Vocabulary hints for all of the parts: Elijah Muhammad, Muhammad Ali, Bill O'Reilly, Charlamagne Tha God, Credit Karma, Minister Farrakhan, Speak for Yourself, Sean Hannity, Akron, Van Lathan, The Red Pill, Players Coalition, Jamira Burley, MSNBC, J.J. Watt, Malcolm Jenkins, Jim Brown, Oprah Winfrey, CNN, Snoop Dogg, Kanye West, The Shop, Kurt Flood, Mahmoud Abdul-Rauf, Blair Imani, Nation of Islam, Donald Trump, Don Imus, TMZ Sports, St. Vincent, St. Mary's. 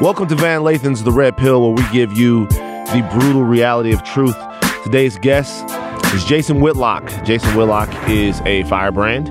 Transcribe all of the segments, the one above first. Welcome to Van Lathan's The Red Pill, where we give you the brutal reality of truth. Today's guest is Jason Whitlock. Jason Whitlock is a firebrand,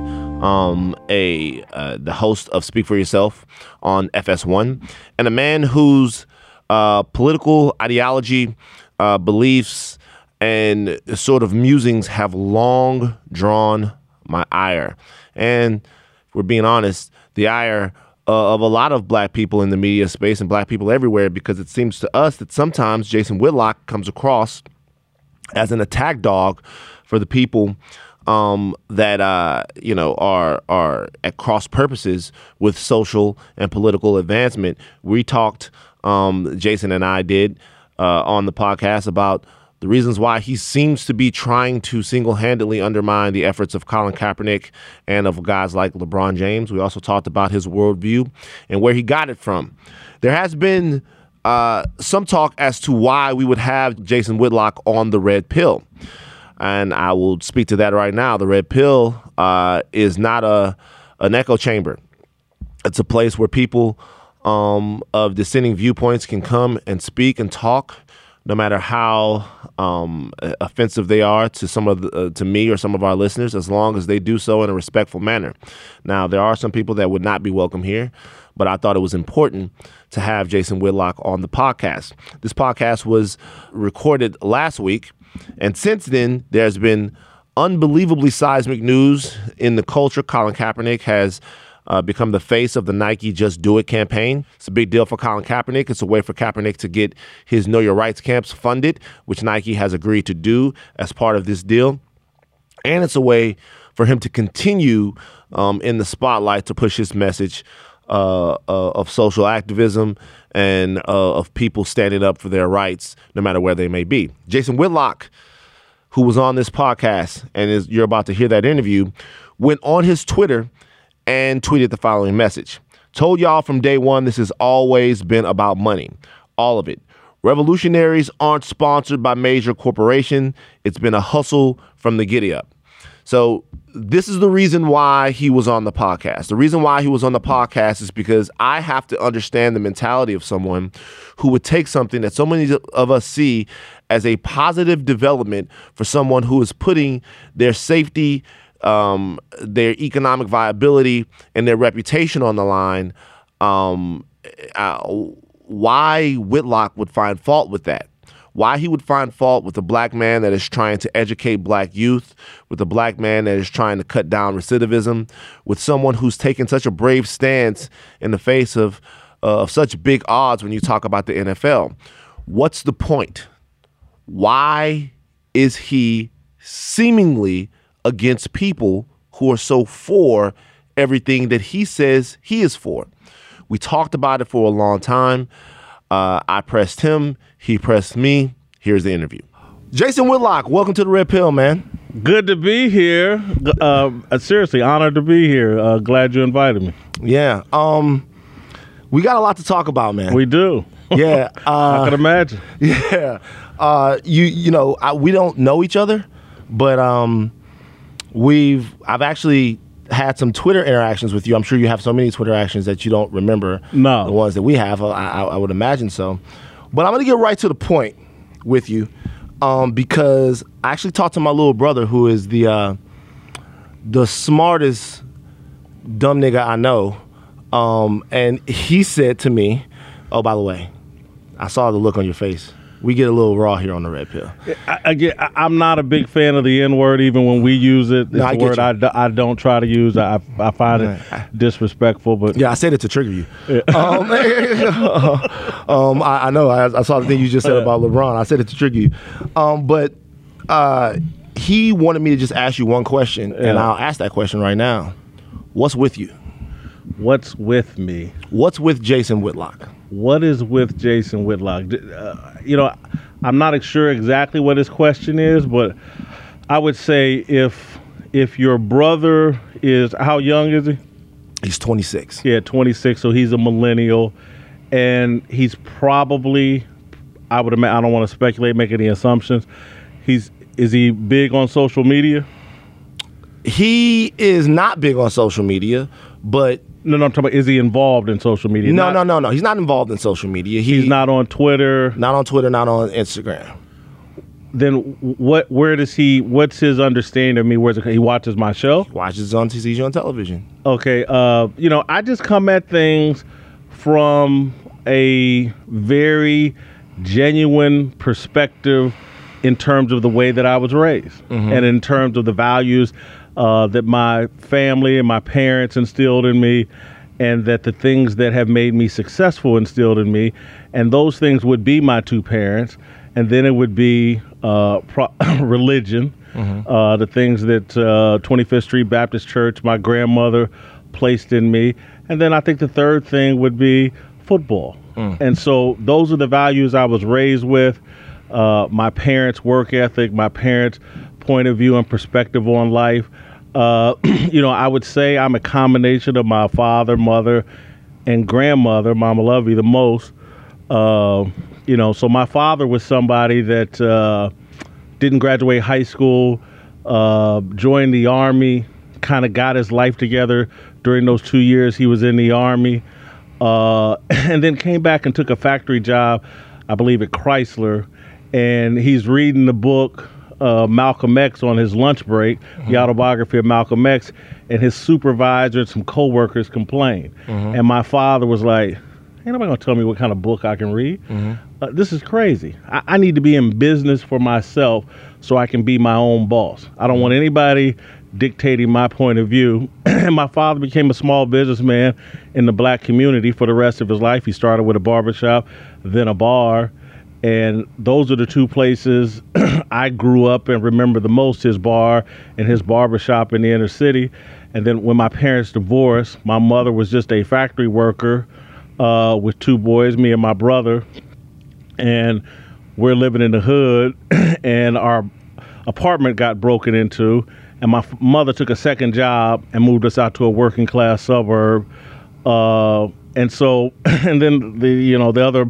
the host of Speak For Yourself on FS1, and a man whose political ideology, beliefs, and sort of musings have long drawn my ire. And if we're being honest, the ire of a lot of black people in the media space and black people everywhere, because it seems to us that sometimes Jason Whitlock comes across as an attack dog for the people that are at cross purposes with social and political advancement. We talked, Jason and I did, on the podcast about the reasons why he seems to be trying to single-handedly undermine the efforts of Colin Kaepernick and of guys like LeBron James. We also talked about his worldview and where he got it from. There has been some talk as to why we would have Jason Whitlock on The Red Pill, and I will speak to that right now. The Red Pill is not an echo chamber. It's a place where people of dissenting viewpoints can come and speak and talk, no matter how offensive they are to some of to me or some of our listeners, as long as they do so in a respectful manner. Now, there are some people that would not be welcome here, but I thought it was important to have Jason Whitlock on the podcast. This podcast was recorded last week, and since then, there's been unbelievably seismic news in the culture. Colin Kaepernick has become the face of the Nike Just Do It campaign. It's a big deal for Colin Kaepernick. It's a way for Kaepernick to get his Know Your Rights camps funded, which Nike has agreed to do as part of this deal. And it's a way for him to continue in the spotlight to push his message of social activism and of people standing up for their rights, no matter where they may be. Jason Whitlock, who was on this podcast, and you're about to hear that interview, went on his Twitter and tweeted the following message. Told y'all from day one, this has always been about money. All of it. Revolutionaries aren't sponsored by major corporation. It's been a hustle from the giddy up. So this is the reason why he was on the podcast. The reason why he was on the podcast is because I have to understand the mentality of someone who would take something that so many of us see as a positive development for someone who is putting their safety, their economic viability, and their reputation on the line. Why Whitlock would find fault with that? Why he would find fault with a black man that is trying to educate black youth, with a black man that is trying to cut down recidivism, with someone who's taken such a brave stance in the face of such big odds when you talk about the NFL. What's the point? Why is he seemingly against people who are so for everything that he says he is for? We talked about it for a long time. I pressed him. He pressed me. Here's the interview. Jason Whitlock, welcome to The Red Pill, man. Good to be here. Seriously, honored to be here. Glad you invited me. Yeah. We got a lot to talk about, man. We do. Yeah. I can imagine. Yeah. We don't know each other, but I've actually had some Twitter interactions with you. I'm sure you have so many Twitter interactions that you don't remember. No. The ones that we have. I would imagine so. But I'm going to get right to the point with you, because I actually talked to my little brother, who is the smartest dumb nigga I know. And he said to me, oh, by the way, I saw the look on your face. We get a little raw here on The Red Pill. I'm not a big fan of the N-word, even when we use it. It's a word I don't try to use. I find it disrespectful. But yeah, I said it to trigger you. Yeah. I know. I saw the thing you just said about LeBron. I said it to trigger you. But he wanted me to just ask you one question, and I'll ask that question right now. What's with you? What's with me? What's with Jason Whitlock? What is with Jason Whitlock? I'm not sure exactly what his question is, but I would say if your brother is, how young is he? He's 26. Yeah, 26, so he's a millennial, and he's probably, I don't want to speculate, make any assumptions. Is he big on social media? He is not big on social media, But no, I'm talking about, is he involved in social media? No. He's not involved in social media. He's not on Twitter. Not on Twitter, not on Instagram. Then what? Where does he? What's his understanding of me? Where's he watches my show? He watches on. He sees you on television. Okay. You know, I just come at things from a very genuine perspective in terms of the way that I was raised, mm-hmm. and in terms of the values that my family and my parents instilled in me, and that the things that have made me successful instilled in me, and those things would be my two parents. And then it would be religion, mm-hmm. The things that 25th Street Baptist Church, my grandmother, placed in me. And then I think the third thing would be football. Mm. And so those are the values I was raised with, my parents' work ethic, my parents' point of view and perspective on life. You know, I would say I'm a combination of my father, mother, and grandmother. Mama loved me the most. You know, so my father was somebody that didn't graduate high school, joined the Army, kind of got his life together during those 2 years he was in the Army, and then came back and took a factory job, I believe at Chrysler, and he's reading the book Malcolm X on his lunch break, mm-hmm. the autobiography of Malcolm X, and his supervisor and some coworkers complained. Mm-hmm. And my father was like, ain't nobody gonna tell me what kind of book I can read. Mm-hmm. This is crazy. I need to be in business for myself so I can be my own boss. I don't want anybody dictating my point of view. And my father became a small businessman in the black community for the rest of his life. He started with a barbershop, then a bar. And those are the two places I grew up and remember the most, his bar and his barbershop in the inner city. And then when my parents divorced, my mother was just a factory worker with two boys, me and my brother, and we're living in the hood, and our apartment got broken into, and my mother took a second job and moved us out to a working class suburb, and so, and then the, you know, the other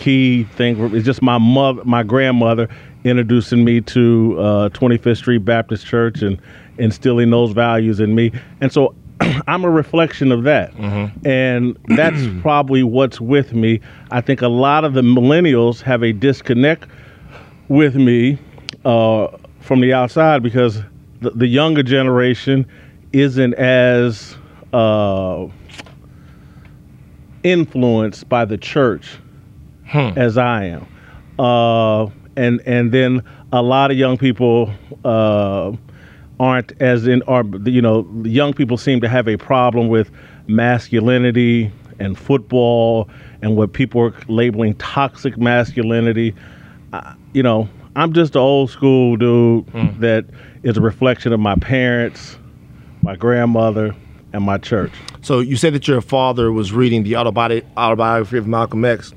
key thing is just my mother, my grandmother introducing me to 25th Street Baptist Church and instilling those values in me, and so I'm a reflection of that, mm-hmm. and that's probably what's with me. I think a lot of the millennials have a disconnect with me from the outside because the younger generation isn't as influenced by the church as I am. And then a lot of young people... aren't as in, are, you know, young people seem to have a problem with masculinity and football and what people are labeling toxic masculinity. You know, I'm just an old school dude that is a reflection of my parents, my grandmother, and my church. So you said that your father was reading the autobiography of Malcolm X.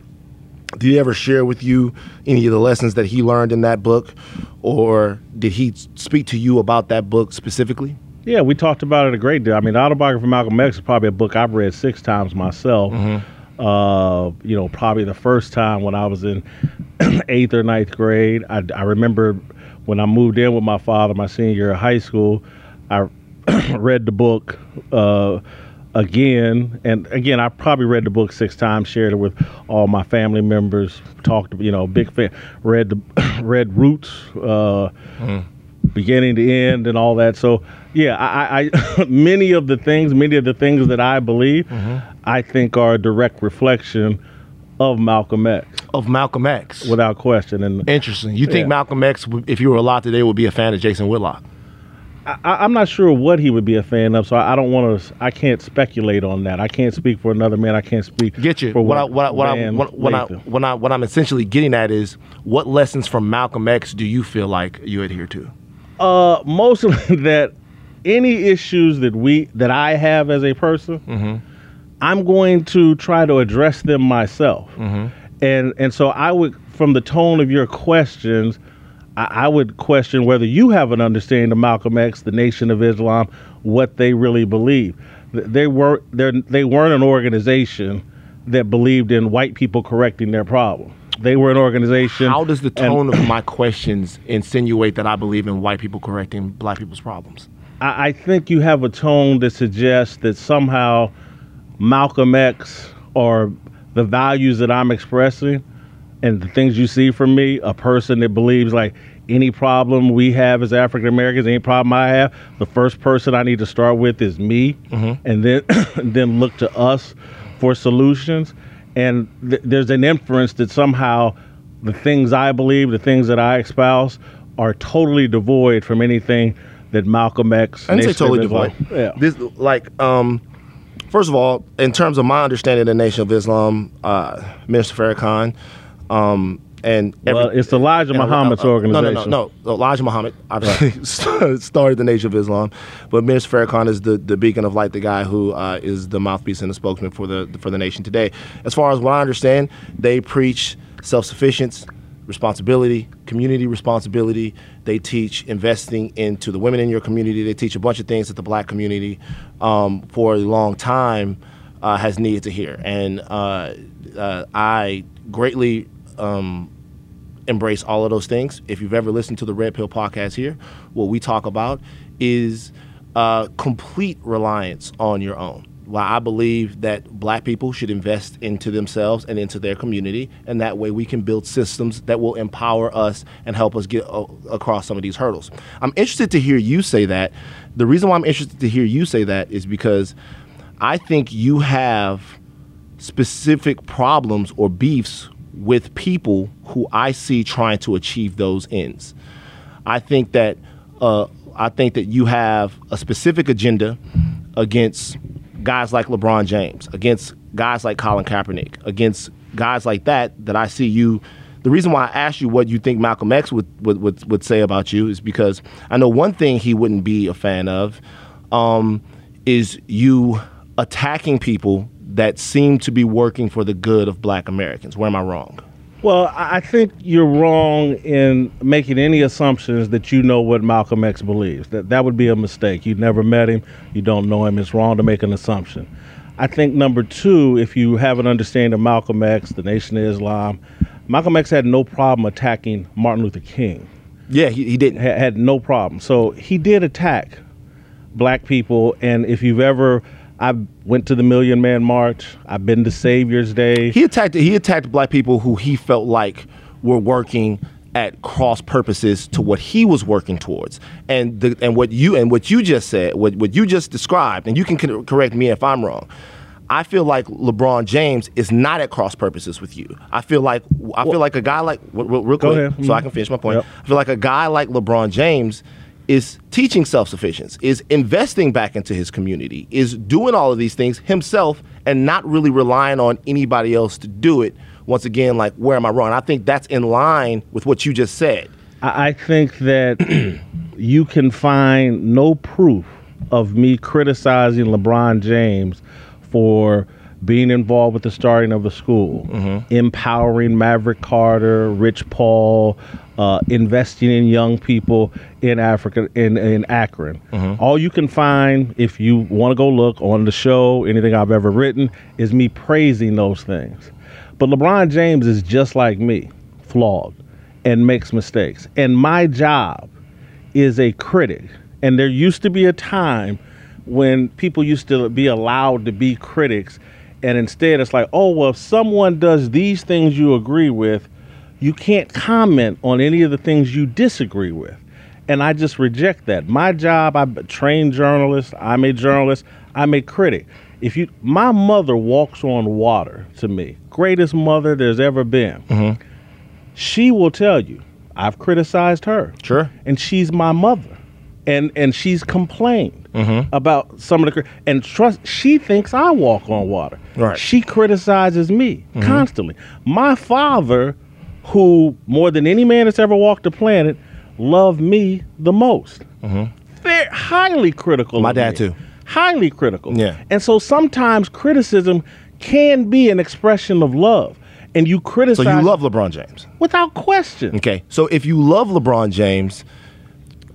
Did he ever share with you any of the lessons that he learned in that book, or did he speak to you about that book specifically? Yeah, we talked about it a great deal. I mean, the autobiography of Malcolm X is probably a book I've read 6 times myself. Mm-hmm. You know, probably the first time when I was in 8th or 9th grade. I remember when I moved in with my father my senior year of high school, I read the book again, I probably read the book 6 times, shared it with all my family members, talked, you know, big fan, read Roots, beginning to end and all that. So yeah, I many of the things that I believe, mm-hmm. I think are a direct reflection of Malcolm X. Of Malcolm X. Without question. And interesting. You think Malcolm X, if you were alive today, would be a fan of Jason Whitlock? I'm not sure what he would be a fan of, so I don't want to. I can't speculate on that. I can't speak for another man. I can't speak. Get you. For what I'm essentially getting at is, what lessons from Malcolm X do you feel like you adhere to? Mostly that any issues that I have as a person, mm-hmm. I'm going to try to address them myself, mm-hmm. and so I would, from the tone of your questions, I would question whether you have an understanding of Malcolm X, the Nation of Islam, what they really believe. They weren't an organization that believed in white people correcting their problem. They were an organization. How does the tone of my questions insinuate that I believe in white people correcting black people's problems? I think you have a tone that suggests that somehow Malcolm X or the values that I'm expressing and the things you see from me, a person that believes like any problem we have as African Americans, any problem I have, the first person I need to start with is me, and then and then look to us for solutions. And there's an inference that somehow the things I believe, the things that I espouse, are totally devoid from anything that Malcolm X. I didn't say totally devoid. Like, yeah. This, like, first of all, in terms of my understanding of the Nation of Islam, Minister Farrakhan, it's Elijah Muhammad's organization. No. Elijah Muhammad obviously started the Nation of Islam, but Minister Farrakhan is the beacon of light, the guy who is the mouthpiece and the spokesman for the nation today. As far as what I understand, they preach self-sufficiency, responsibility, community responsibility. They teach investing into the women in your community. They teach a bunch of things that the black community for a long time has needed to hear. And I greatly embrace all of those things. If you've ever listened to the Red Pill podcast here, what we talk about is complete reliance on your own. Why I believe that black people should invest into themselves and into their community, and that way we can build systems that will empower us and help us get across some of these hurdles. I'm interested to hear you say that. The reason why I'm interested to hear you say that is because I think you have specific problems or beefs with people who I see trying to achieve those ends. I think that you have a specific agenda against guys like LeBron James, against guys like Colin Kaepernick, against guys like that I see you. The reason why I asked you what you think Malcolm X would say about you is because I know one thing he wouldn't be a fan of is you attacking people that seem to be working for the good of black Americans. Where am I wrong? Well, I think you're wrong in making any assumptions that you know what Malcolm X believes. That would be a mistake. You've never met him. You don't know him. It's wrong to make an assumption. I think, number two, if you have an understanding of Malcolm X, the Nation of Islam, Malcolm X had no problem attacking Martin Luther King. Yeah, he didn't. Had no problem. So he did attack black people, and if you've ever... I went to the Million Man March. I've been to Savior's Day. He attacked black people who he felt like were working at cross purposes to what he was working towards. And what you just described, and you can correct me if I'm wrong. I feel like LeBron James is not at cross purposes with you. I feel like a guy like real quick, so I can finish my point. Yep. I feel like a guy like LeBron James is teaching self-sufficiency, is investing back into his community, is doing all of these things himself and not really relying on anybody else to do it. Once again, like, where am I wrong? I think that's in line with what you just said. I think that you can find no proof of me criticizing LeBron James for being involved with the starting of the school, empowering Maverick Carter, Rich Paul, investing in young people in Africa, in Akron. All you can find, if you want to go look on the show, anything I've ever written, is me praising those things. But LeBron James is just like me, flawed, and makes mistakes. And my job is a critic. And there used to be a time when people used to be allowed to be critics. And instead, it's like, oh, well, if someone does these things you agree with, you can't comment on any of the things you disagree with. And I just reject that. My job, I'm a trained journalist. I'm a journalist. I'm a critic. My mother walks on water to me, greatest mother there's ever been. She will tell you, I've criticized her. Sure. And she's my mother. And she's complained about some of the... And trust, she thinks I walk on water. Right. She criticizes me constantly. My father, who more than any man that's ever walked the planet, loved me the most. They're highly critical. My dad, too. Highly critical. Yeah. And so sometimes criticism can be an expression of love. And you criticize... So you love LeBron James? Without question. Okay. So if you love LeBron James...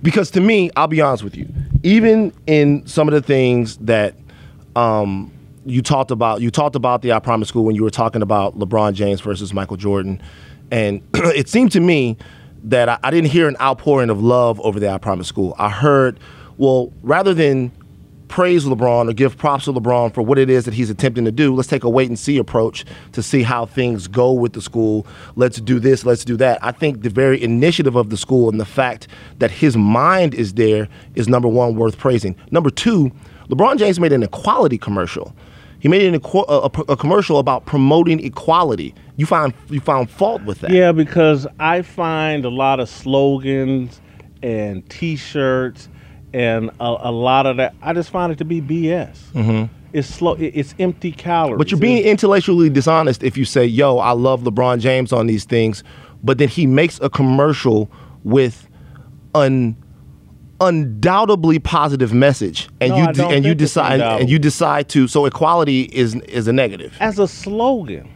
Because to me, I'll be honest with you, even in some of the things that you talked about the I Promise School when you were talking about LeBron James versus Michael Jordan, and it seemed to me that I didn't hear an outpouring of love over the I Promise School. I heard well, rather than praise LeBron or give props to LeBron for what it is that he's attempting to do, let's take a wait-and-see approach to see how things go with the school. Let's do this, let's do that. I think the very initiative of the school and the fact that his mind is there is, number one, worth praising. Number two, LeBron James made an equality commercial. He made a commercial about promoting equality. You found fault with that. Yeah, because I find a lot of slogans and T-shirts and a lot of that, I just find it to be BS. Mm-hmm. It's slow. It's empty calories. But you're being intellectually dishonest if you say, yo, I love LeBron James on these things, but then he makes a commercial with an undoubtedly positive message, and you decide to. So equality is a negative as a slogan.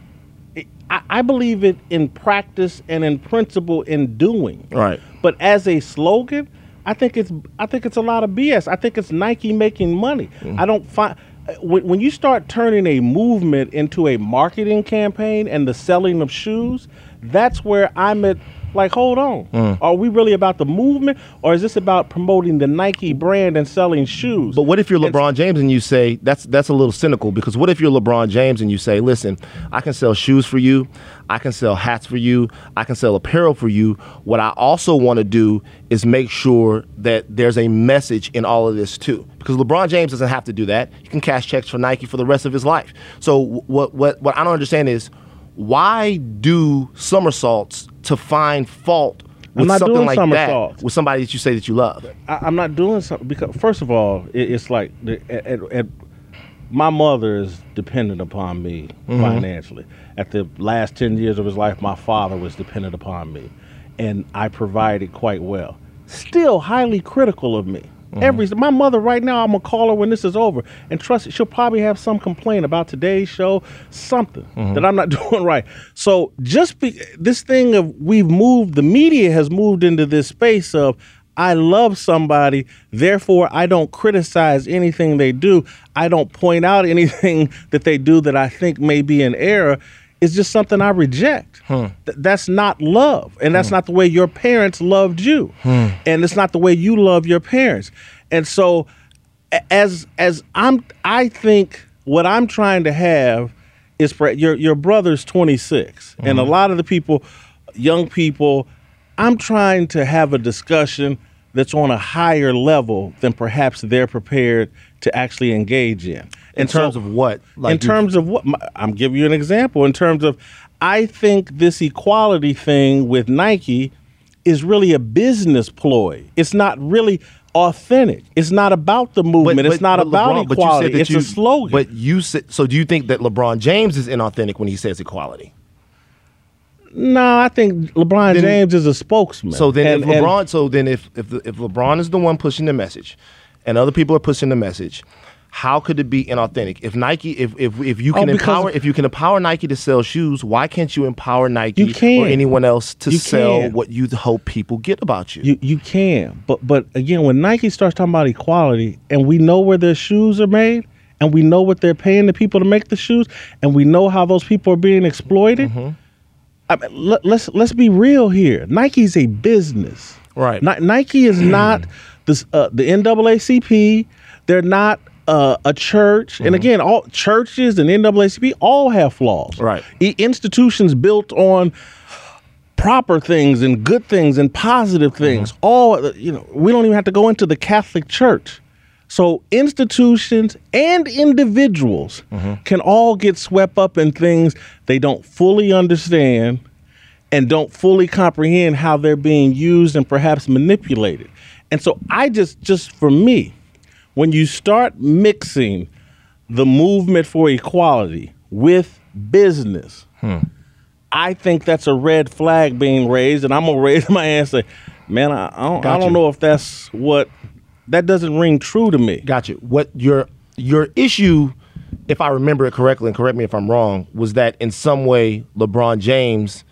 I believe it in practice and in principle in doing. Right. But as a slogan, I think it's a lot of BS. I think it's Nike making money. Mm-hmm. I don't find when you start turning a movement into a marketing campaign and the selling of shoes, that's where I'm at. Like, hold on. Mm. Are we really about the movement, or is this about promoting the Nike brand and selling shoes? But what if you're LeBron James and you say, that's a little cynical, because what if you're LeBron James and you say, listen, I can sell shoes for you, I can sell hats for you, I can sell apparel for you. What I also want to do is make sure that there's a message in all of this too. Because LeBron James doesn't have to do that. He can cash checks for Nike for the rest of his life. So what I don't understand is, why do somersaults to find fault with something like that with somebody that you say that you love? I'm not doing something because, first of all, it's like my mother is dependent upon me financially. At the last 10 years of his life, my father was dependent upon me, and I provided quite well. Still highly critical of me. My mother right now, I'm going to call her when this is over. And trust it, she'll probably have some complaint about today's show, something that I'm not doing right. So this thing of the media has moved into this space of I love somebody, therefore I don't criticize anything they do. I don't point out anything that they do that I think may be an error. It's just something I reject. That's not love. And that's not the way your parents loved you. And it's not the way you love your parents. And so I think what I'm trying to have is for your brother's 26. And a lot of the people, young people, I'm trying to have a discussion that's on a higher level than perhaps they're prepared to actually engage in. In terms of what? In terms of what? I'm giving you an example. In terms of, I think this equality thing with Nike is really a business ploy. It's not really authentic. It's not about the movement. It's not about equality. It's a slogan. But you said, so do you think that LeBron James is inauthentic when he says equality? No, I think LeBron James is a spokesman. So then, if LeBron is the one pushing the message, and other people are pushing the message, how could it be inauthentic? If Nike, if you can empower Nike to sell shoes, why can't you empower Nike or anyone else to sell what you hope people get about you? You can, but again, when Nike starts talking about equality, and we know where their shoes are made, and we know what they're paying the people to make the shoes, and we know how those people are being exploited. I mean, let's be real here. Nike's a business, right? Nike is not this the NAACP. They're not a church, and again, all churches and NAACP all have flaws. Right, institutions built on proper things and good things and positive things. All we don't even have to go into the Catholic Church. So institutions and individuals can all get swept up in things they don't fully understand and don't fully comprehend how they're being used and perhaps manipulated. And so I just for me, when you start mixing the movement for equality with business, I think that's a red flag being raised, and I'm going to raise my hand and say, man, I don't know if that's what, that doesn't ring true to me. Got you. What your issue, if I remember it correctly, and correct me if I'm wrong, was that in some way LeBron James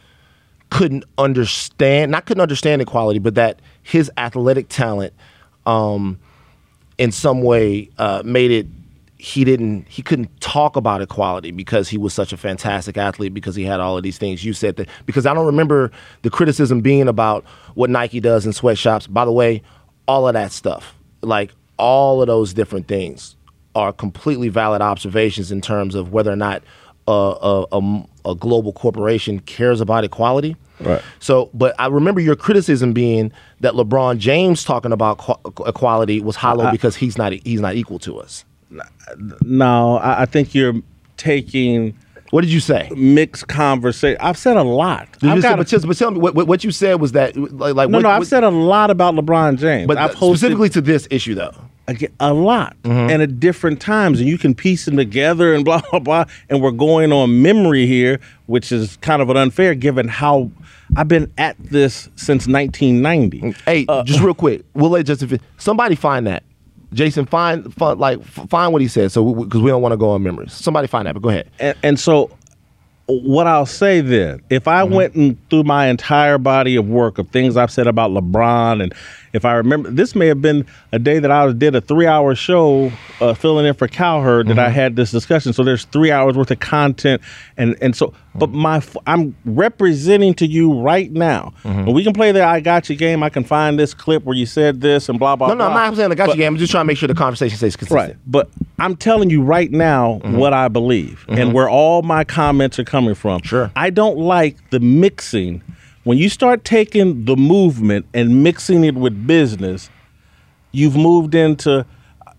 couldn't understand equality, but that his athletic talent, in some way, made it he couldn't talk about equality because he was such a fantastic athlete, because he had all of these things. You said that, because I don't remember the criticism being about what Nike does in sweatshops. By the way, all of that stuff, like all of those different things are completely valid observations in terms of whether or not a global corporation cares about equality. Right. So, but I remember your criticism being that LeBron James talking about equality was hollow because he's not equal to us. No, I think you're taking. What did you say? Mixed conversation. I've said a lot. But tell me, what you said was that I've said a lot about LeBron James, but I've specifically to this issue though. A lot, and at different times, and you can piece them together and blah blah blah. And we're going on memory here, which is kind of an unfair given how I've been at this since 1990. Hey, just real quick, somebody find that, Jason. Find what he said, so because we don't want to go on memory. Somebody find that, but go ahead. And so, what I'll say then, if I went through my entire body of work of things I've said about LeBron, and if I remember, this may have been a day that I did a 3-hour show filling in for Cowherd that I had this discussion. So there's 3 hours worth of content. And so, but I'm representing to you right now. But we can play the I Got You game. I can find this clip where you said this and blah, blah, blah. No, I'm not saying I Got You game. I'm just trying to make sure the conversation stays consistent. Right. But I'm telling you right now what I believe and where all my comments are coming from. Sure. I don't like the mixing. When you start taking the movement and mixing it with business, you've moved into,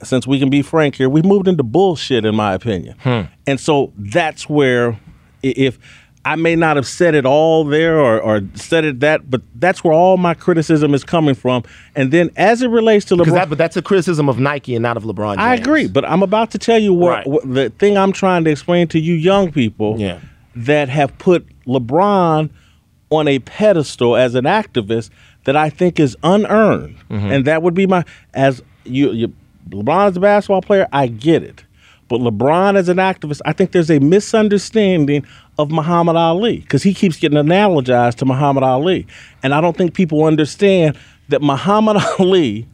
since we can be frank here, we've moved into bullshit, in my opinion. And so that's where, if I may not have said it all there or said it that, but that's where all my criticism is coming from. And then as it relates to LeBron. But that's a criticism of Nike and not of LeBron James. I agree, but I'm about to tell you what the thing I'm trying to explain to you young people that have put LeBron on a pedestal as an activist that I think is unearned. And that would be LeBron is a basketball player, I get it. But LeBron as an activist, I think there's a misunderstanding of Muhammad Ali because he keeps getting analogized to Muhammad Ali. And I don't think people understand that Muhammad Ali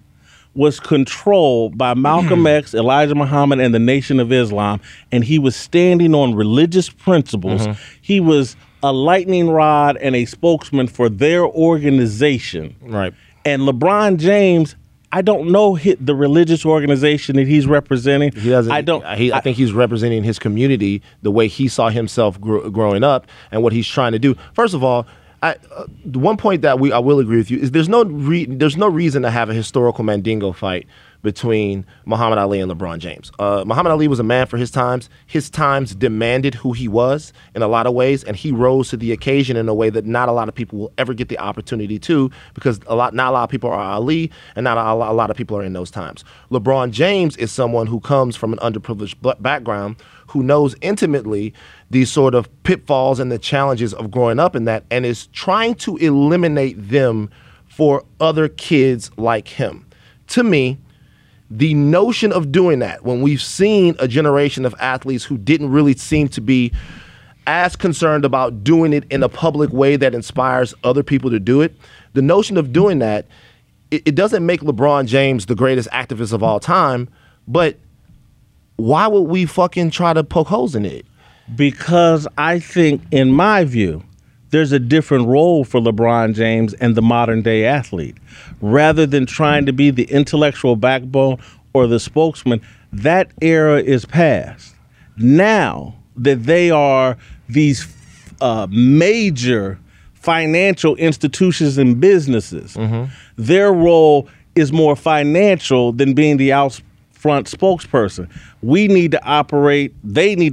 was controlled by Malcolm X, Elijah Muhammad, and the Nation of Islam. And he was standing on religious principles. He was a lightning rod and a spokesman for their organization. Right. And LeBron James, I don't know the religious organization that he's representing. He doesn't. I think he's representing his community the way he saw himself growing up and what he's trying to do. First of all, the one point that I will agree with you is there's no reason to have a historical Mandingo fight between Muhammad Ali and LeBron James. Muhammad Ali was a man for his times. His times demanded who he was in a lot of ways, and he rose to the occasion in a way that not a lot of people will ever get the opportunity to, because not a lot of people are Ali, and not a lot of people are in those times. LeBron James is someone who comes from an underprivileged background, who knows intimately these sort of pitfalls and the challenges of growing up in that, and is trying to eliminate them for other kids like him. To me, the notion of doing that, when we've seen a generation of athletes who didn't really seem to be as concerned about doing it in a public way that inspires other people to do it, the notion of doing that, it doesn't make LeBron James the greatest activist of all time, but why would we fucking try to poke holes in it? Because I think, in my view, there's a different role for LeBron James and the modern day athlete. Rather than trying to be the intellectual backbone or the spokesman, that era is past. Now that they are these major financial institutions and businesses, their role is more financial than being the out front spokesperson. They need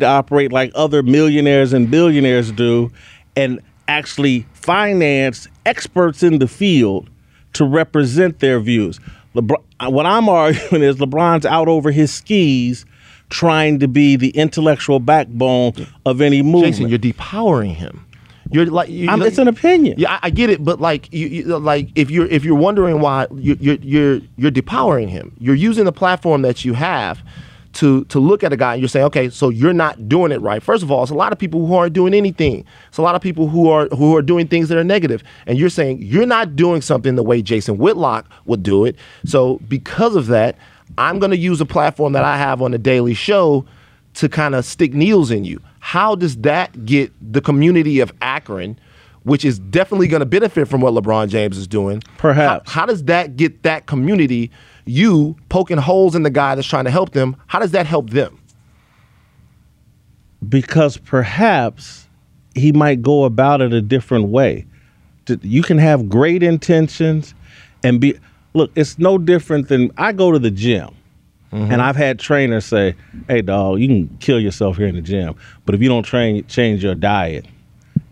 to operate like other millionaires and billionaires do, and actually finance experts in the field to represent their views. What I'm arguing is LeBron's out over his skis trying to be the intellectual backbone of any movement. Jason, you're depowering him. It's an opinion. Yeah, I get it, but if you're wondering why you're depowering him, you're using the platform that you have to look at a guy, and you're saying, okay, so you're not doing it right. First of all, it's a lot of people who aren't doing anything. It's a lot of people who are doing things that are negative, and you're saying you're not doing something the way Jason Whitlock would do it. So because of that, I'm going to use a platform that I have on the Daily Show to kind of stick needles in you. How does that get the community of Akron, which is definitely going to benefit from what LeBron James is doing? Perhaps. How does that get that community you poking holes in the guy that's trying to help them, how does that help them? Because perhaps he might go about it a different way. You can have great intentions and be, look, it's no different than I go to the gym. Mm-hmm. And I've had trainers say, hey, dog, you can kill yourself here in the gym, but if you don't change your diet,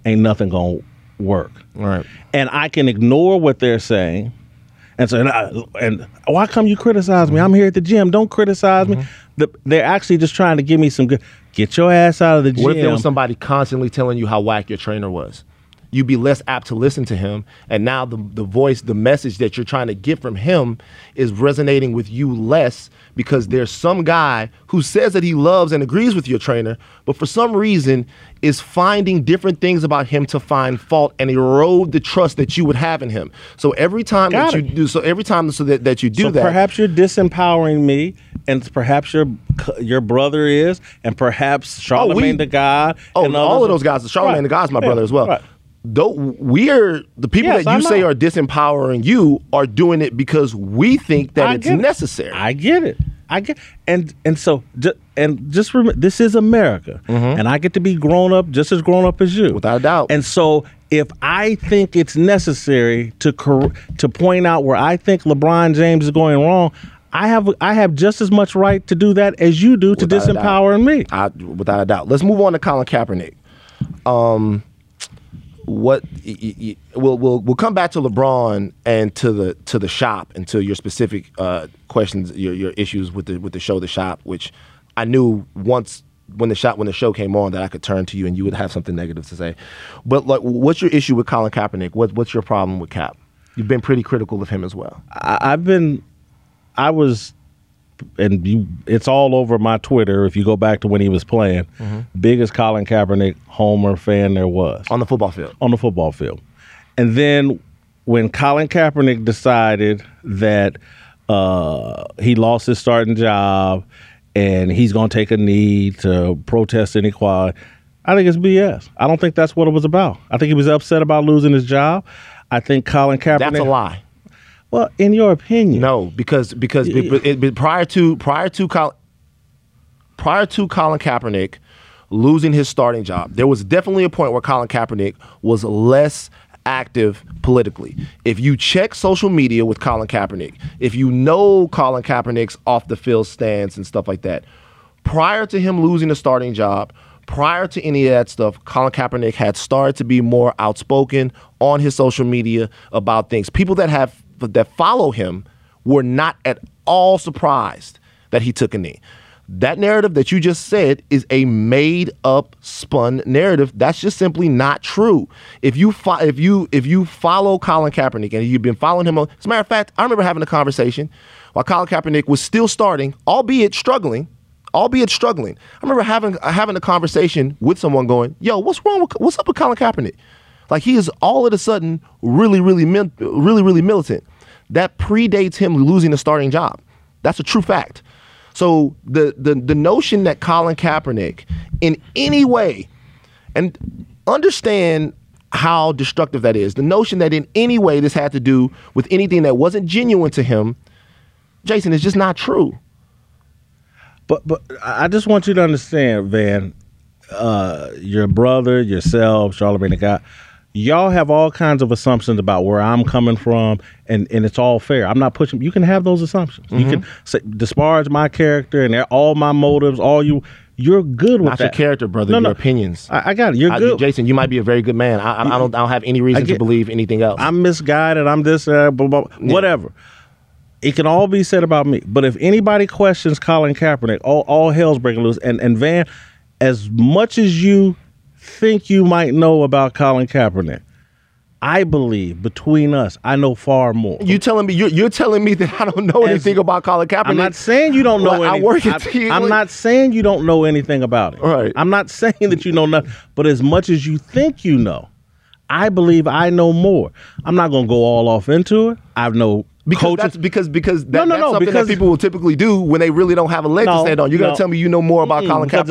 ain't nothing going to work. Right. And I can ignore what they're saying and say, and why come you criticize me? I'm here at the gym. Don't criticize me. They're actually just trying to give me some good, get your ass out of the gym. What if there was somebody constantly telling you how whack your trainer was? You'd be less apt to listen to him. And now the voice, the message that you're trying to get from him is resonating with you less because there's some guy who says that he loves and agrees with your trainer, but for some reason is finding different things about him to find fault and erode the trust that you would have in him. So every time that you do that. Perhaps you're disempowering me, and perhaps your brother is, and perhaps Charlamagne Tha God. Oh, and all of those guys. Charlamagne Tha God's my brother as well. Right. The people that you say are disempowering you are doing it because we think that it's necessary. I get it. And so just remember, this is America, and I get to be grown up, just as grown up as you, without a doubt. And so if I think it's necessary to point out where I think LeBron James is going wrong, I have just as much right to do that as you do without to disempowering me. Without a doubt. Let's move on to Colin Kaepernick. We'll come back to LeBron and to the shop and to your specific questions, your issues with the show The Shop, which I knew once when the show came on that I could turn to you and you would have something negative to say. But like, what's your issue with Colin Kaepernick? What's your problem with Cap? You've been pretty critical of him as well. It's all over my Twitter if you go back to when he was playing. Biggest Colin Kaepernick homer fan there was. On the football field. And then when Colin Kaepernick decided that he lost his starting job and he's going to take a knee to protest inequality, I think it's BS. I don't think that's what it was about. I think he was upset about losing his job. I think Colin Kaepernick... That's a lie. Well, in your opinion, no, because prior to Colin Kaepernick losing his starting job, there was definitely a point where Colin Kaepernick was less active politically. If you check social media with Colin Kaepernick, if you know Colin Kaepernick's off the field stance and stuff like that, prior to him losing the starting job, prior to any of that stuff, Colin Kaepernick had started to be more outspoken on his social media about things. People that follow him were not at all surprised that he took a knee. That narrative that you just said is a made-up, spun narrative. That's just simply not true. If you follow Colin Kaepernick and you've been following him, as a matter of fact, I remember having a conversation while Colin Kaepernick was still starting, albeit struggling. I remember having a conversation with someone going, "Yo, what's up with Colin Kaepernick? Like, he is all of a sudden really, really militant." That predates him losing a starting job. That's a true fact. So the notion that Colin Kaepernick in any way, and understand how destructive that is, the notion that in any way this had to do with anything that wasn't genuine to him, Jason, is just not true. But I just want you to understand, Van, your brother, yourself, Charlamagne Tha God, y'all have all kinds of assumptions about where I'm coming from, and it's all fair. I'm not pushing. You can have those assumptions. You can disparage my character and all my motives, you're good with that. Not your character, brother, your opinions. I got it. You're good. Jason, you might be a very good man. I don't have any reason to believe anything else. I'm misguided. I'm this, blah, blah, blah, whatever. It can all be said about me. But if anybody questions Colin Kaepernick, all hell's breaking loose. And Van, as much as you think you might know about Colin Kaepernick, I believe between us, I know far more. You're telling me that I don't know anything about Colin Kaepernick. I'm not saying you don't know anything. I'm not saying you don't know anything about it. Right. I'm not saying that you know nothing. But as much as you think you know, I believe I know more. I'm not going to go all off into it. Because that's something that people will typically do when they really don't have a leg to stand on. You're going to tell me you know more about Colin Kaepernick.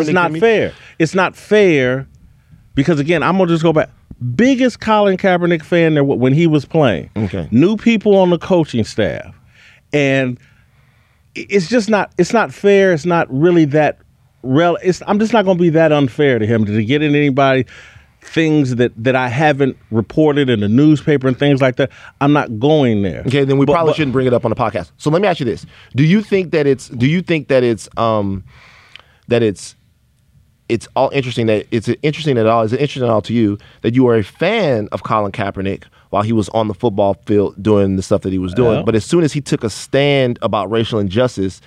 It's not fair. Because, again, I'm going to just go back. Biggest Colin Kaepernick fan there when he was playing. Okay. New people on the coaching staff. And it's just not, it's not fair. It's not really that real. I'm just not going to be that unfair to him to get in anybody things that I haven't reported in the newspaper and things like that. I'm not going there. Okay, then we probably shouldn't bring it up on the podcast. So let me ask you this: Is it interesting at all to you that you are a fan of Colin Kaepernick while he was on the football field doing the stuff that he was doing, but as soon as he took a stand about racial injustice,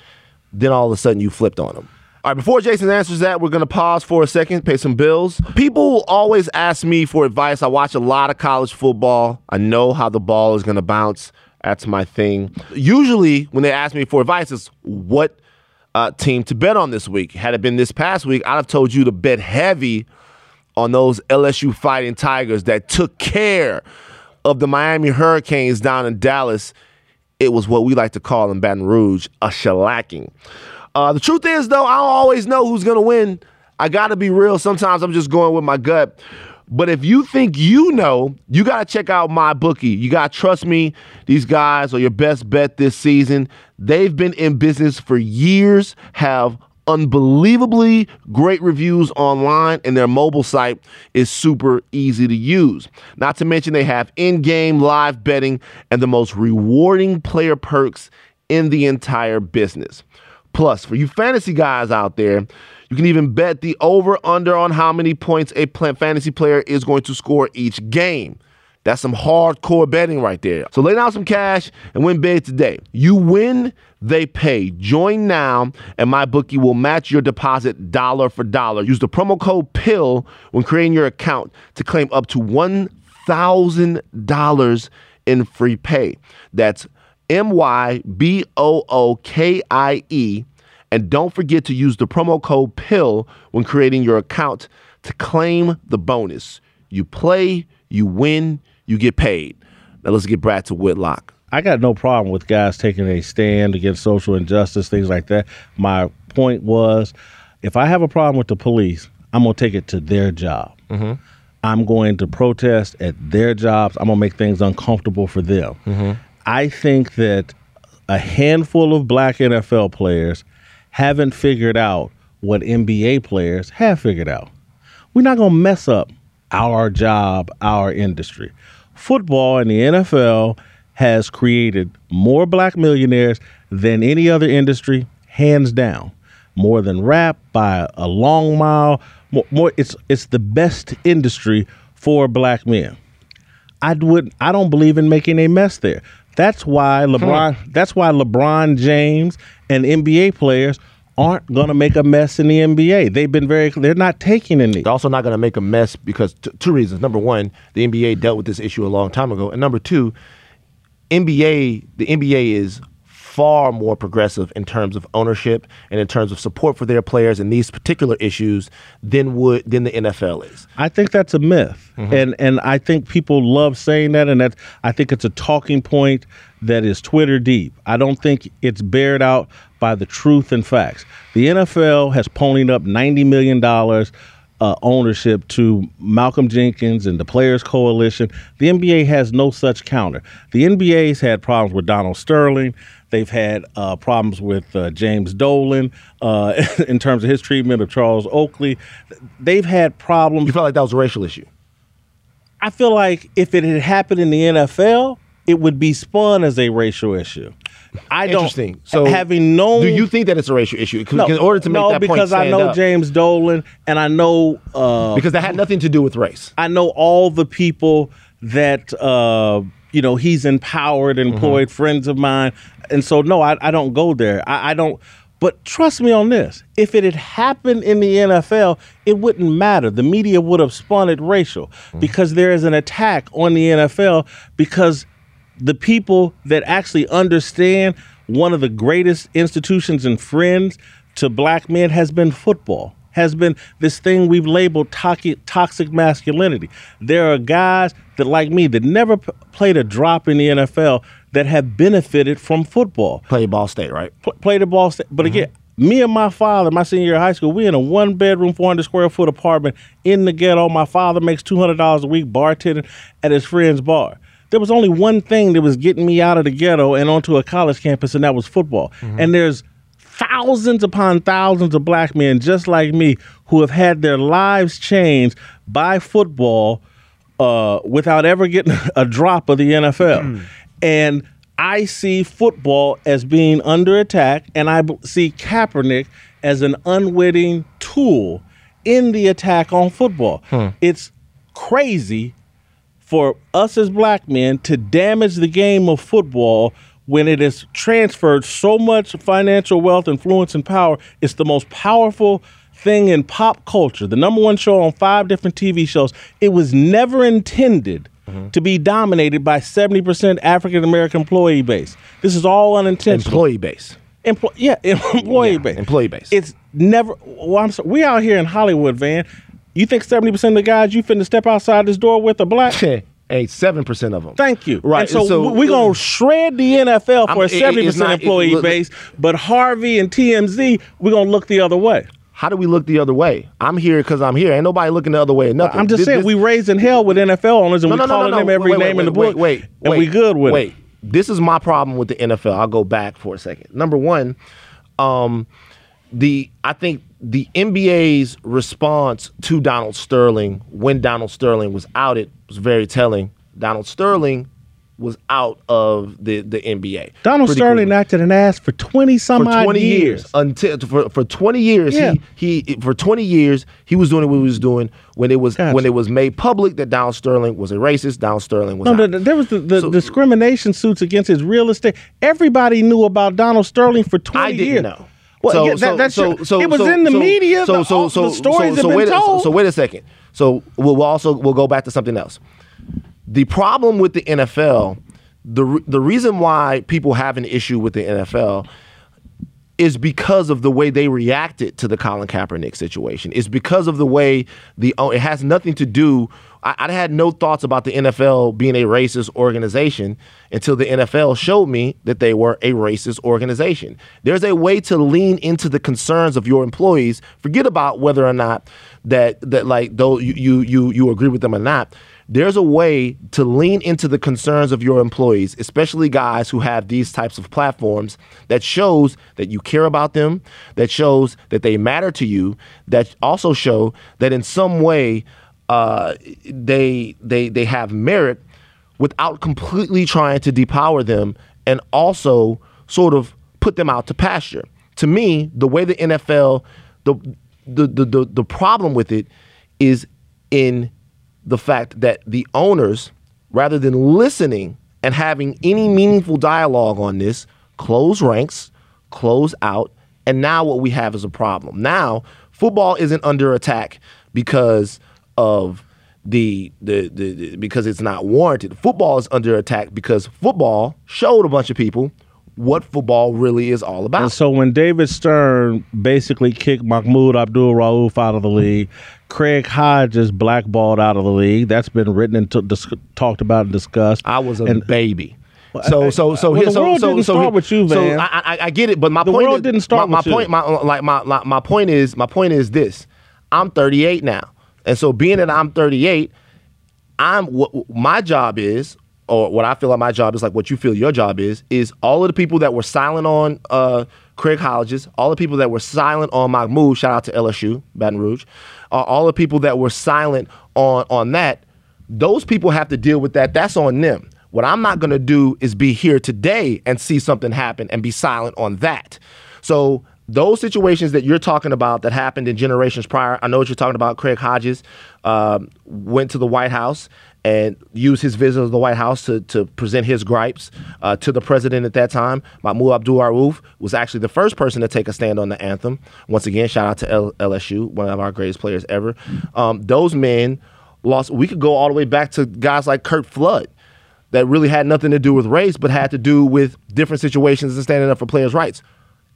then all of a sudden you flipped on him? All right, before Jason answers that, we're going to pause for a second, pay some bills. People always ask me for advice. I watch a lot of college football. I know how the ball is going to bounce. That's my thing. Usually when they ask me for advice, it's what team to bet on this week. Had it been this past week, I'd have told you to bet heavy on those LSU Fighting Tigers that took care of the Miami Hurricanes down in Dallas. It was what we like to call in Baton Rouge a shellacking. The truth is, though, I don't always know who's going to win. I got to be real. Sometimes I'm just going with my gut. But if you think you know, you got to check out MyBookie. You got to trust me. These guys are your best bet this season. They've been in business for years, have unbelievably great reviews online, and their mobile site is super easy to use. Not to mention they have in-game live betting and the most rewarding player perks in the entire business. Plus, for you fantasy guys out there, you can even bet the over-under on how many points a fantasy player is going to score each game. That's some hardcore betting right there. So lay down some cash and win big today. You win, they pay. Join now, and MyBookie will match your deposit dollar for dollar. Use the promo code PILL when creating your account to claim up to $1,000 in free pay. That's MyBookie. And don't forget to use the promo code PILL when creating your account to claim the bonus. You play, you win, you get paid. Now let's get back to Whitlock. I got no problem with guys taking a stand against social injustice, things like that. My point was, if I have a problem with the police, I'm going to take it to their job. Mm-hmm. I'm going to protest at their jobs. I'm going to make things uncomfortable for them. Mm-hmm. I think that a handful of black NFL players haven't figured out what NBA players have figured out. We're not going to mess up our job, our industry. Football and the NFL has created more black millionaires than any other industry, hands down. More than rap by a long mile. It's the best industry for black men. I don't believe in making a mess there. That's why LeBron James and NBA players aren't going to make a mess in the NBA. They're not taking a knee. They're also not going to make a mess because two reasons. Number one, the NBA dealt with this issue a long time ago. And number two, the NBA is far more progressive in terms of ownership and in terms of support for their players in these particular issues than the NFL is. I think that's a myth. Mm-hmm. And I think people love saying that, and that I think it's a talking point that is Twitter deep. I don't think it's bared out by the truth and facts. The NFL has ponied up $90 million ownership to Malcolm Jenkins and the Players Coalition. The NBA has no such counter. The NBA's had problems with Donald Sterling. They've had problems with James Dolan in terms of his treatment of Charles Oakley. They've had problems. You felt like that was a racial issue? I feel like if it had happened in the NFL, it would be spun as a racial issue. Interesting. So having known, do you think that it's a racial issue? No, in order to make that point, because I know James Dolan, and I know because that had nothing to do with race. I know all the people that he's empowered, employed, mm-hmm. friends of mine, and so no, I don't go there. I don't. But trust me on this: if it had happened in the NFL, it wouldn't matter. The media would have spun it racial because there is an attack on the NFL because the people that actually understand one of the greatest institutions and friends to black men has been football, has been this thing we've labeled toxic masculinity. There are guys that, like me, that never played a drop in the NFL that have benefited from football. Played Ball State, right? Played at Ball State. But again, me and my father, my senior year of high school, we in a one-bedroom, 400-square-foot apartment in the ghetto. My father makes $200 a week bartending at his friend's bar. there was only one thing that was getting me out of the ghetto and onto a college campus, and that was football. Mm-hmm. And there's thousands upon thousands of black men just like me who have had their lives changed by football without ever getting a drop of the NFL. Mm. And I see football as being under attack, and I see Kaepernick as an unwitting tool in the attack on football. Hmm. It's crazy for us as black men to damage the game of football when it has transferred so much financial wealth, influence, and power. It's the most powerful thing in pop culture, the #1 show on 5 different TV shows. It was never intended to be dominated by 70% African-American employee base. This is all unintentional. Employee base. Employee base. Employee base. It's never, well, I'm sorry, we out here in Hollywood, Van. You think 70% of the guys you finna step outside this door with are black? Hey, 7% of them. Thank you. Right. And so we're going to shred the NFL for a 70% employee base, but Harvey and TMZ, we're going to look the other way. How do we look the other way? I'm here because I'm here. Ain't nobody looking the other way or nothing. I'm just saying we raising hell with NFL owners, and we calling them every name in the book, and we good with it. This is my problem with the NFL. I'll go back for a second. Number one, I think the NBA's response to Donald Sterling when Donald Sterling was outed was very telling. Donald Sterling was out of the NBA. Donald Sterling acted an ass for 20 some odd years. For 20 years he was doing what he was doing when it was made public that Donald Sterling was a racist. Donald Sterling was there was the discrimination suits against his real estate. Everybody knew about Donald Sterling for 20 years. I didn't know. Well, it was in the media. The stories have been told. So wait a second. So we'll go back to something else. The problem with the NFL, the reason why people have an issue with the NFL is because of the way they reacted to the Colin Kaepernick situation. It's because of the way it has nothing to do. I had no thoughts about the NFL being a racist organization until the NFL showed me that they were a racist organization. There's a way to lean into the concerns of your employees. Forget about whether or not you agree with them or not. There's a way to lean into the concerns of your employees, especially guys who have these types of platforms, that shows that you care about them, that shows that they matter to you, that also show that in some way they have merit, without completely trying to depower them and also sort of put them out to pasture. To me, the way the NFL, the problem with it is in the fact that the owners, rather than listening and having any meaningful dialogue on this, close ranks, close out, and now what we have is a problem. Now, football isn't under attack because of because it's not warranted. Football is under attack because football showed a bunch of people what football really is all about. And so when David Stern basically kicked Mahmoud Abdul-Rauf out of the league, Craig Hodges blackballed out of the league. That's been written and talked about and discussed. I was a baby. The world didn't start with you, man. I get it, but my point is this: I'm 38 now, and so being that I'm 38, my job is, or what I feel like my job is, like what you feel your job is all of the people that were silent on Craig Hodges, all the people that were silent on Mahmoud, shout out to LSU, Baton Rouge, all the people that were silent on that, those people have to deal with that. That's on them. What I'm not going to do is be here today and see something happen and be silent on that. So those situations that you're talking about that happened in generations prior, I know what you're talking about. Craig Hodges went to the White House and used his visit to the White House to present his gripes to the president at that time. Mahmoud Abdul-Rauf was actually the first person to take a stand on the anthem. Once again, shout out to LSU, one of our greatest players ever. Those men lost. We could go all the way back to guys like Kurt Flood that really had nothing to do with race but had to do with different situations and standing up for players' rights.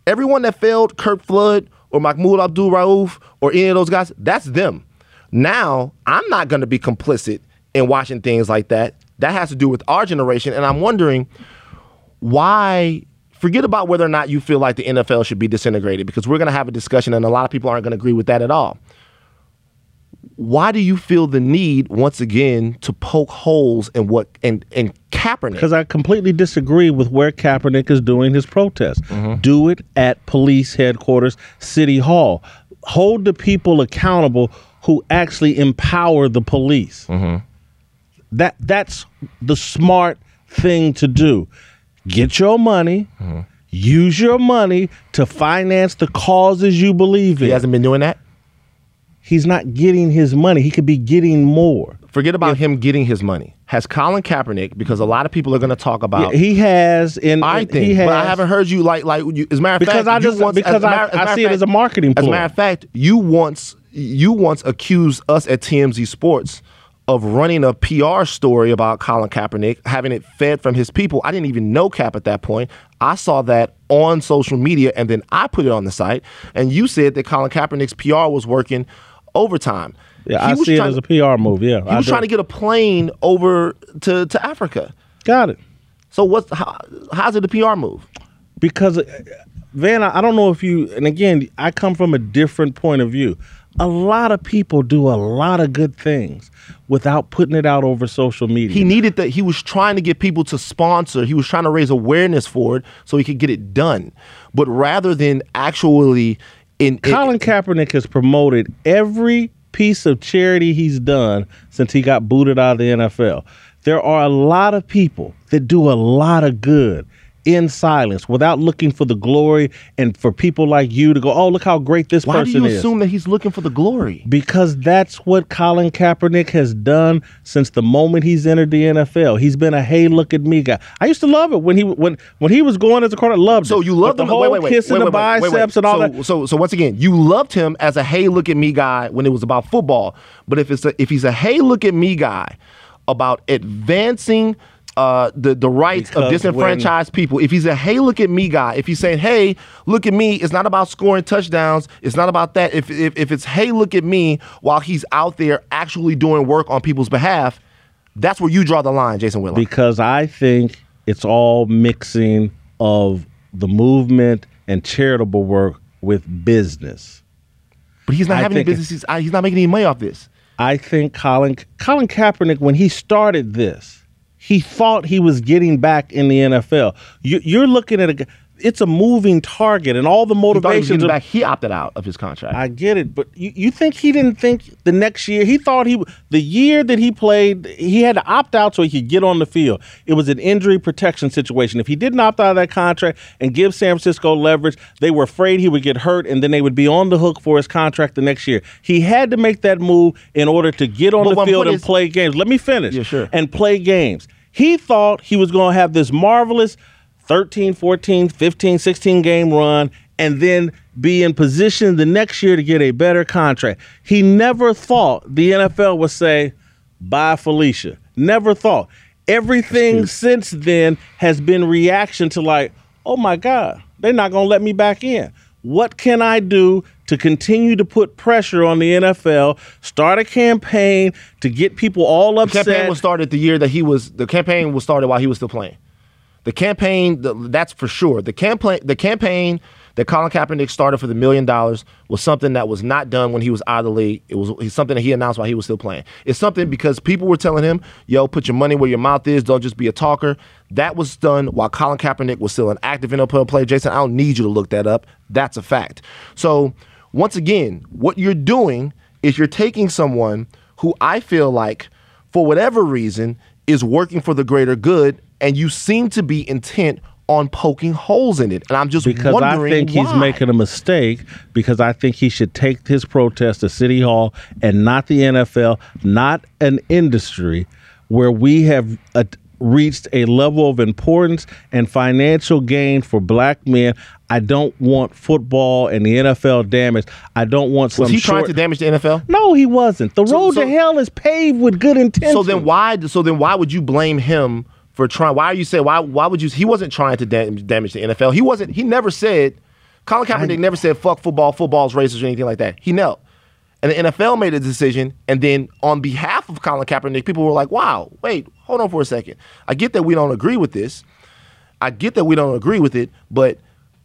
Everyone that failed Kurt Flood or Mahmoud Abdul-Rauf or any of those guys, that's them. Now, I'm not going to be complicit and watching things like that. That has to do with our generation. And I'm wondering why, forget about whether or not you feel like the NFL should be disintegrated, because we're going to have a discussion and a lot of people aren't going to agree with that at all. Why do you feel the need, once again, to poke holes in what and Kaepernick? Because I completely disagree with where Kaepernick is doing his protest. Mm-hmm. Do it at police headquarters, City Hall. Hold the people accountable who actually empower the police. Mm-hmm. That's the smart thing to do. Get your money. Mm-hmm. Use your money to finance the causes you believe in. He hasn't been doing that? He's not getting his money. He could be getting more. Forget about him getting his money. Has Colin Kaepernick, because a lot of people are going to talk about... Yeah, he has. But I haven't heard you as a matter of fact... Because I see it as a marketing point. As a matter of fact, you once accused us at TMZ Sports of running a PR story about Colin Kaepernick, having it fed from his people. I didn't even know Cap at that point. I saw that on social media, and then I put it on the site, and you said that Colin Kaepernick's PR was working overtime. Yeah, I see it as a PR move, yeah. He was trying to get a plane over to Africa. Got it. So how's it a PR move? Because, Van, I don't know if you, and again, I come from a different point of view. A lot of people do a lot of good things without putting it out over social media. He needed that. He was trying to get people to sponsor. He was trying to raise awareness for it so he could get it done. But rather than actually... Colin Kaepernick has promoted every piece of charity he's done since he got booted out of the NFL. There are a lot of people that do a lot of good in silence, without looking for the glory, and for people like you to go, oh, look how great this person is. Why do you assume that he's looking for the glory? Because that's what Colin Kaepernick has done since the moment he's entered the NFL. He's been a, hey, look at me guy. I used to love it when he was going as a corner. So you loved him? The whole kiss in the biceps and all that. So once again, you loved him as a, hey, look at me guy when it was about football. But if he's a, hey, look at me guy about advancing the rights of disenfranchised people. If he's a, hey, look at me guy, if he's saying, hey, look at me, it's not about scoring touchdowns. It's not about that. If it's, hey, look at me, while he's out there actually doing work on people's behalf, that's where you draw the line, Jason Whitlock. Because I think it's all mixing of the movement and charitable work with business. But he's not having any business. He's not making any money off this. I think Colin Kaepernick, when he started this, he thought he was getting back in the NFL. You're looking at it's a moving target, and all the motivations. He opted out of his contract. I get it, but you think he didn't think the next year? He thought the year that he played, he had to opt out so he could get on the field. It was an injury protection situation. If he didn't opt out of that contract and give San Francisco leverage, they were afraid he would get hurt, and then they would be on the hook for his contract the next year. He had to make that move in order to get on the field and play games. Let me finish. Yeah, sure. And play games. He thought he was going to have this marvelous 13, 14, 15, 16-game run and then be in position the next year to get a better contract. He never thought the NFL would say, bye, Felicia. Never thought. Everything since then has been reaction to like, oh, my God, they're not going to let me back in. What can I do to continue to put pressure on the NFL, start a campaign to get people all upset? The campaign was started while he was still playing. The campaign, that's for sure. The campaign that Colin Kaepernick started for the $1 million was something that was not done when he was out of the league. It was something that he announced while he was still playing. It's something because people were telling him, yo, put your money where your mouth is. Don't just be a talker. That was done while Colin Kaepernick was still an active NFL player. Jason, I don't need you to look that up. That's a fact. So once again, what you're doing is you're taking someone who I feel like, for whatever reason, is working for the greater good, and you seem to be intent on poking holes in it. And I'm just wondering why. He's making a mistake, because I think he should take his protest to City Hall and not the NFL, not an industry where we have reached a level of importance and financial gain for black men. I don't want football and the NFL damaged. I don't want some. Was he trying to damage the NFL? No, he wasn't. The road to hell is paved with good intentions. So then why would you blame him for trying? Why are you saying why would you? He wasn't trying to damage the NFL. He wasn't. He never said. Colin Kaepernick never said fuck football. Football's racist or anything like that. He knelt, and the NFL made a decision. And then on behalf of Colin Kaepernick, people were like, "Wow, wait, hold on for a second. I get that we don't agree with this. I get that we don't agree with it. But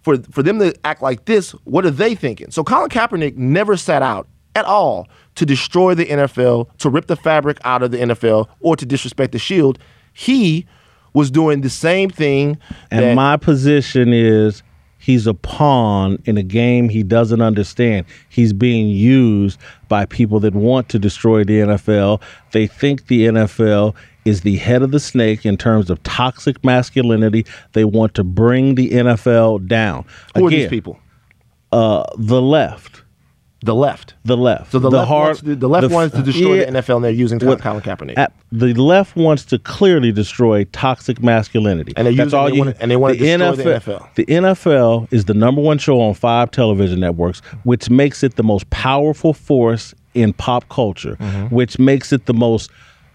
for them to act like this, what are they thinking?" So Colin Kaepernick never sat out at all to destroy the NFL, to rip the fabric out of the NFL, or to disrespect the Shield. He was doing the same thing. And my position is he's a pawn in a game he doesn't understand. He's being used by people that want to destroy the NFL. They think the NFL is the head of the snake in terms of toxic masculinity. They want to bring the NFL down. Who again, are these people? The left. The left. The left. So the left wants to destroy the NFL, and they're using Colin Kaepernick. The left wants to clearly destroy toxic masculinity. And they want to destroy the NFL. The NFL is the #1 show on 5 television networks, which makes it the most powerful force in pop culture, mm-hmm. which makes it the most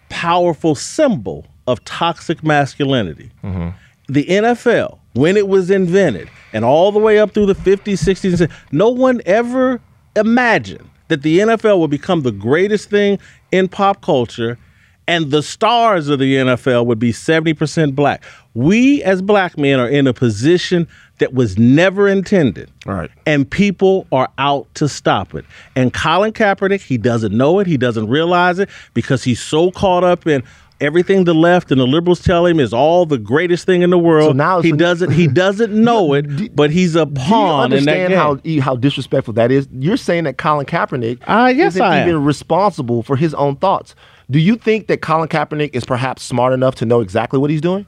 powerful symbol of toxic masculinity. Mm-hmm. The NFL, when it was invented, and all the way up through the 50s, 60s, no one ever imagine that the NFL would become the greatest thing in pop culture, and the stars of the NFL would be 70% black. We as black men are in a position that was never intended. Right. And people are out to stop it. And Colin Kaepernick, he doesn't know it. He doesn't realize it because he's so caught up in everything the left and the liberals tell him is all the greatest thing in the world. So now he doesn't know it, but he's a pawn in that game. Do you understand how disrespectful that is? You're saying that Colin Kaepernick isn't even responsible for his own thoughts. Do you think that Colin Kaepernick is perhaps smart enough to know exactly what he's doing?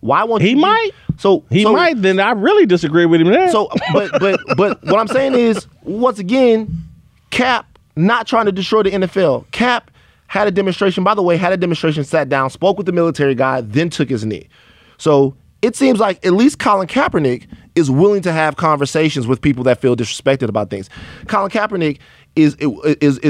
Why won't he? Might. So he might. Then I really disagree with him there. So, but what I'm saying is, once again, Cap not trying to destroy the NFL. Cap had a demonstration, by the way, sat down, spoke with the military guy, then took his knee. So it seems like at least Colin Kaepernick is willing to have conversations with people that feel disrespected about things. Colin Kaepernick is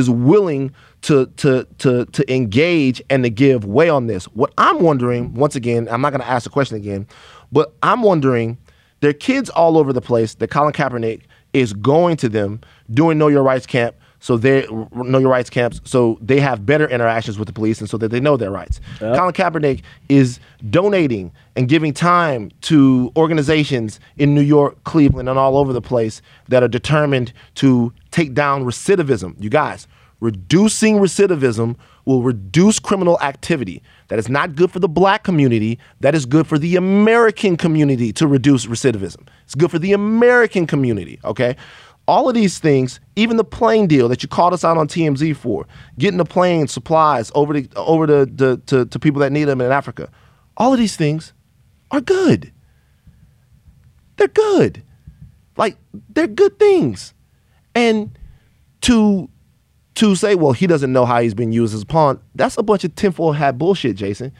willing to engage and to give way on this. What I'm wondering, once again, I'm not going to ask the question again, but I'm wondering, there are kids all over the place that Colin Kaepernick is going to them doing Know Your Rights camp, so they know your rights camps, so they have better interactions with the police and so that they know their rights. Yep. Colin Kaepernick is donating and giving time to organizations in New York, Cleveland, and all over the place that are determined to take down recidivism. You guys, reducing recidivism will reduce criminal activity. That is not good for the black community. That is good for the American community to reduce recidivism. It's good for the American community, okay? All of these things, even the plane deal that you called us out on TMZ for, getting the plane supplies over to people that need them in Africa, all of these things are good. They're good. Like, they're good things. And to say, well, he doesn't know how he's been used as a pawn, that's a bunch of tinfoil hat bullshit, Jason.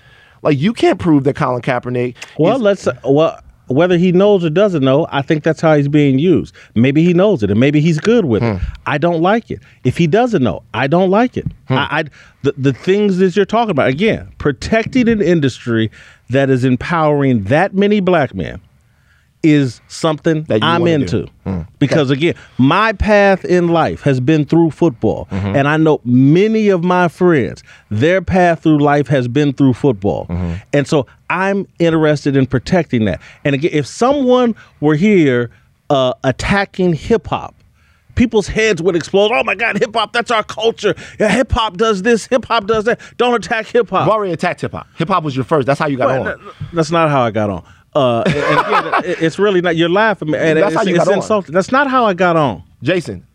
Like, you can't prove that Colin Kaepernick whether he knows or doesn't know, I think that's how he's being used. Maybe he knows it, and maybe he's good with it. I don't like it. If he doesn't know, I don't like it. The things that you're talking about, again, protecting an industry that is empowering that many black men is something that I'm into. Because, again, my path in life has been through football. Mm-hmm. And I know many of my friends, their path through life has been through football. Mm-hmm. And so I'm interested in protecting that. And again, if someone were here attacking hip-hop, people's heads would explode. Oh, my God, hip-hop, that's our culture. Yeah, hip-hop does this, hip-hop does that. Don't attack hip-hop. You've already attacked hip-hop. Hip-hop was your first. That's how you got on. That's not how I got on. And again, it's really not. You're laughing, and it's insulting. That's not how I got on, Jason.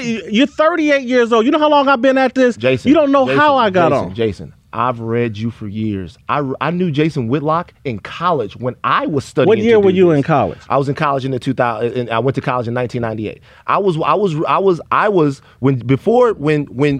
You're 38 years old. You know how long I've been at this, Jason. You don't know how I got on, Jason. I've read you for years. I knew Jason Whitlock in college when I was studying. What year were you in college? I was in college in 2000. And I went to college in 1998.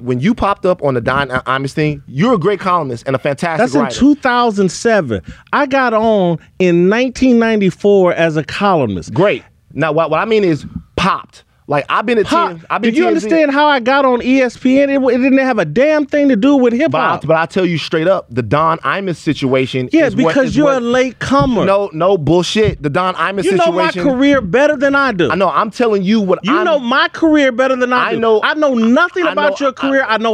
When you popped up on the Don Imus thing. You're a great columnist and a fantastic writer. That's in 2007. I got on in 1994 as a columnist. Great. Now what I mean is popped. Like, I've been at TMZ. Did you understand how I got on ESPN? It didn't have a damn thing to do with hip-hop. But I'll tell you straight up, the Don Imus situation is because you're a late comer. No bullshit. The Don Imus situation. You know my career better than I do. I know. I'm telling you what I know my career better than I do. I know nothing about your career. I don't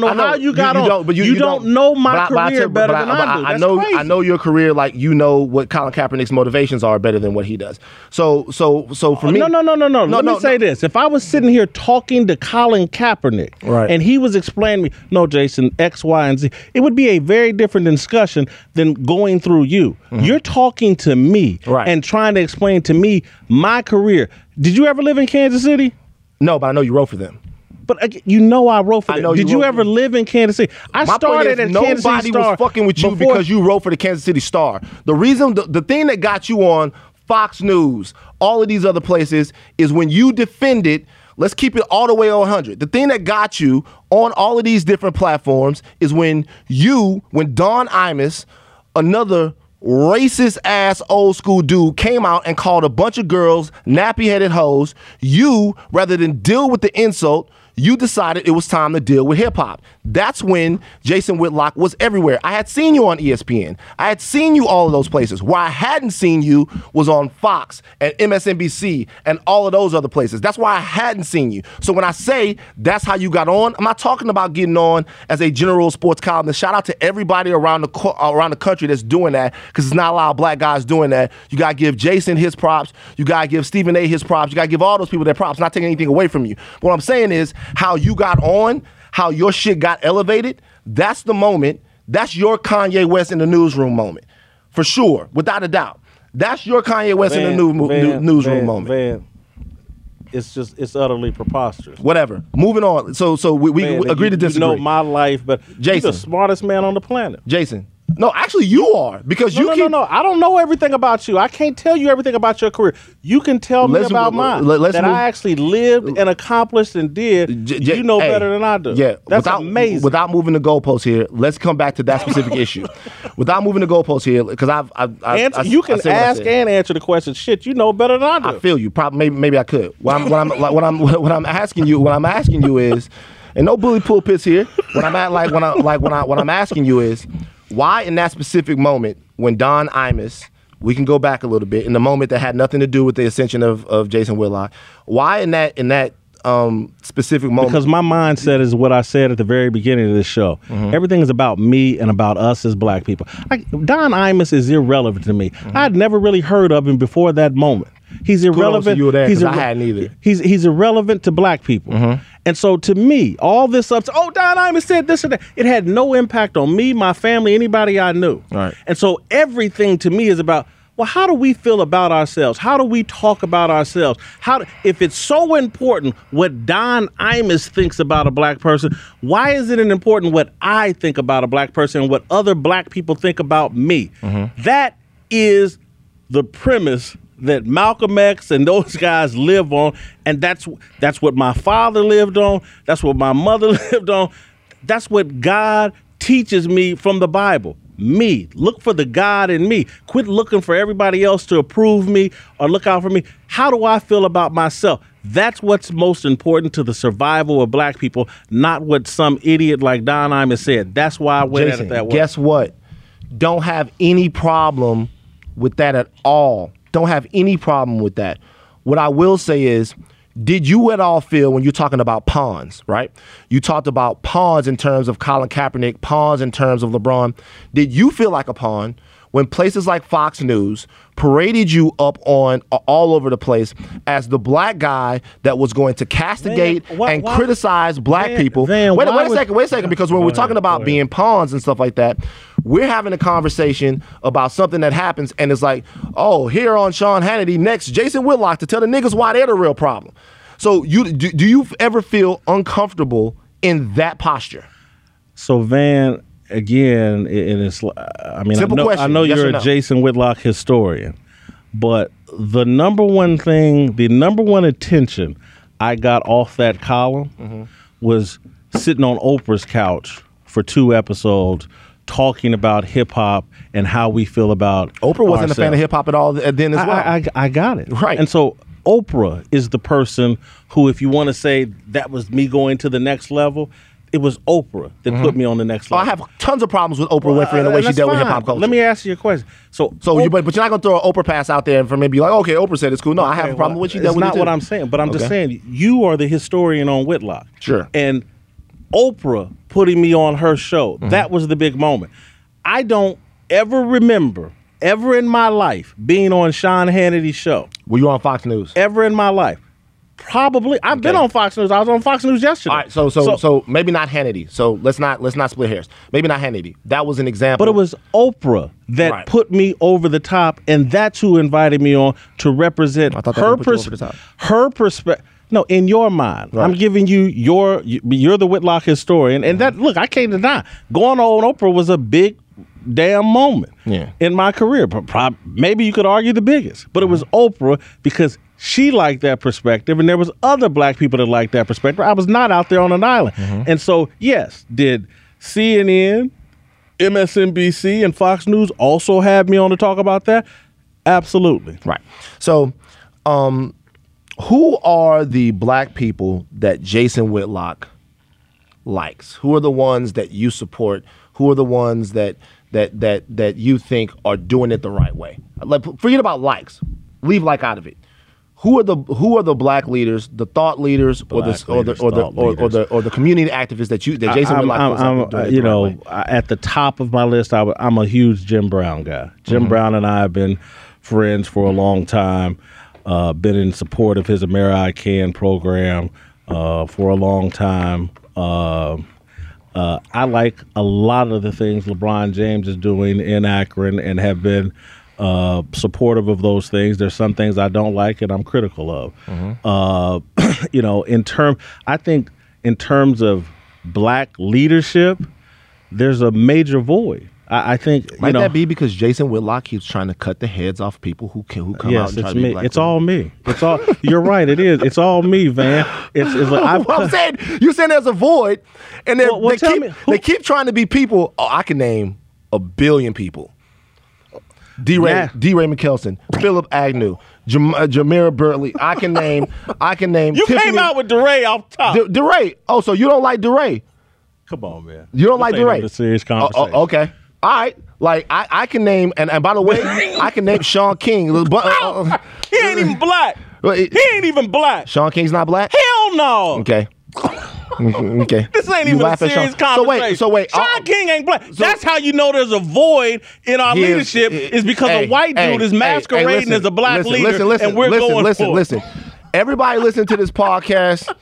know how you got on. But you don't know my career better than I do. That's crazy. I know your career like you know what Colin Kaepernick's motivations are better than what he does. So for me... No. Let me say this. sense. If I was sitting here talking to Colin Kaepernick and he was explaining to me, no, Jason, X, Y, and Z, it would be a very different discussion than going through you. Mm-hmm. You're talking to me and trying to explain to me my career. Did you ever live in Kansas City? No, but I know you wrote for them. But you know I wrote for them. Did you ever live in Kansas City? Nobody was fucking with you because you wrote for the Kansas City Star. The reason, the thing that got you on Fox News, all of these other places, is when you defended, let's keep it all the way on 100. The thing that got you on all of these different platforms is when Don Imus, another racist ass old school dude, came out and called a bunch of girls nappy headed hoes, you, rather than deal with the insult, you decided it was time to deal with hip-hop. That's when Jason Whitlock was everywhere. I had seen you on ESPN. I had seen you all of those places. Where I hadn't seen you was on Fox and MSNBC and all of those other places. That's why I hadn't seen you. So when I say that's how you got on, I'm not talking about getting on as a general sports columnist. Shout out to everybody around the country that's doing that, because there's not a lot of black guys doing that. You got to give Jason his props. You got to give Stephen A. his props. You got to give all those people their props. Not taking anything away from you. But what I'm saying is, how you got on, how your shit got elevated, that's the moment. That's your Kanye West in the newsroom moment. For sure, without a doubt. That's your Kanye West moment. Man. It's just, it's utterly preposterous. Whatever. Moving on. So we agree to disagree. You know my life, but Jason, you're the smartest man on the planet. Jason. No, actually you are, because I don't know everything about you. I can't tell you everything about your career. You can tell me about mine. I actually lived and accomplished and did. You know better than I do. Yeah, that's amazing. Without moving the goalposts here, let's come back to that specific issue. Without moving the goalposts here, because you can ask and answer the question. Shit, you know better than I do. I feel you. Probably, maybe I could. What I'm asking you is, and no bully pulpits here. What I'm asking you is. Why in that specific moment when Don Imus, we can go back a little bit, in the moment that had nothing to do with the ascension of Jason Whitlock, why in that specific moment? Because my mindset is what I said at the very beginning of this show. Mm-hmm. Everything is about me and about us as black people. Don Imus is irrelevant to me. Mm-hmm. I'd never really heard of him before that moment. He's irrelevant. He's irrelevant to black people. Mm-hmm. And so to me, all this Don Imus said this and that, it had no impact on me, my family, anybody I knew. Right. And so everything to me is about, well, how do we feel about ourselves? How do we talk about ourselves? If it's so important what Don Imus thinks about a black person, why is it important what I think about a black person and what other black people think about me? Mm-hmm. That is the premise that Malcolm X and those guys live on, and that's what my father lived on, that's what my mother lived on, that's what God teaches me from the Bible. Me. Look for the God in me. Quit looking for everybody else to approve me or look out for me. How do I feel about myself? That's what's most important to the survival of black people, not what some idiot like Don Imus said. That's why I went at it that way. Guess what? Don't have any problem with that at all. Don't have any problem with that. What I will say is, did you at all feel, when you're talking about pawns, right? You talked about pawns in terms of Colin Kaepernick, pawns in terms of LeBron. Did you feel like a pawn when places like Fox News paraded you up on all over the place as the black guy that was going to castigate and criticize black people? Wait a second, because when we're talking about being pawns and stuff like that, we're having a conversation about something that happens, and it's like, oh, here on Sean Hannity, next, Jason Whitlock to tell the niggas why they're the real problem. So do you ever feel uncomfortable in that posture? So, Van, again, I know you're a Jason Whitlock historian, but the number one attention I got off that column was sitting on Oprah's couch for 2 episodes talking about hip hop and how we feel about Oprah wasn't ourselves. A fan of hip hop at all then as well. I got it. Right. And so Oprah is the person who, if you want to say that was me going to the next level, it was Oprah that put me on the next level. Oh, I have tons of problems with Oprah Winfrey and the way she dealt with hip hop culture. Let me ask you a question. But you're not going to throw an Oprah pass out there and for maybe like, okay, Oprah said it's cool. No, I have a problem with you. That's not what I'm saying, but I'm just saying you are the historian on Whitlock. Sure. And Oprah putting me on her show, that was the big moment. I don't ever remember, ever in my life, being on Sean Hannity's show. Were you on Fox News? Ever in my life. Probably. I've been on Fox News. I was on Fox News yesterday. All right, so maybe not Hannity. So let's not split hairs. Maybe not Hannity. That was an example. But it was Oprah that put me over the top, and that's who invited me on to represent her perspective. No, in your mind. Right. I'm giving you you're the Whitlock historian, and that look, I can't deny. Going on Oprah was a big damn moment in my career. Maybe you could argue the biggest, but it was Oprah because she liked that perspective, and there was other black people that liked that perspective. I was not out there on an island. And so, yes, did CNN, MSNBC, and Fox News also have me on to talk about that? Absolutely. Right. So, who are the black people that Jason Whitlock likes? Who are the ones that you support? Who are the ones that you think are doing it the right way? Like, forget about likes. Leave like out of it. Who are the black leaders, the thought leaders, or the community activists that Jason Whitlock? At the top of my list, I'm a huge Jim Brown guy. Jim Brown and I have been friends for a long time. Been in support of his AmeriCan program for a long time. I like a lot of the things LeBron James is doing in Akron and have been supportive of those things. There's some things I don't like and I'm critical of. I think in terms of black leadership, there's a major void. I think might that be because Jason Whitlock keeps trying to cut the heads off people who come out and try to be black. It's all me. It's all you're right. It is. It's all me, Van. It's like I'm saying. You're saying there's a void, and they keep trying to be people. Oh, I can name a billion people. DeRay McKesson, Philip Agnew, Jamira Burley. I can name. You Tiffany. Came out with DeRay off top. DeRay. Oh, so you don't like DeRay? Come on, man. You don't like DeRay? This ain't a serious conversation. Okay. All right, like I can name, and by the way, I can name Sean King. He ain't even black. He ain't even black. Sean King's not black? Hell no. Okay. This ain't even a serious conversation. So wait. Sean King ain't black. So, that's how you know there's a void in our leadership is because a white dude is masquerading as a black leader. Listen. Everybody listen to this podcast.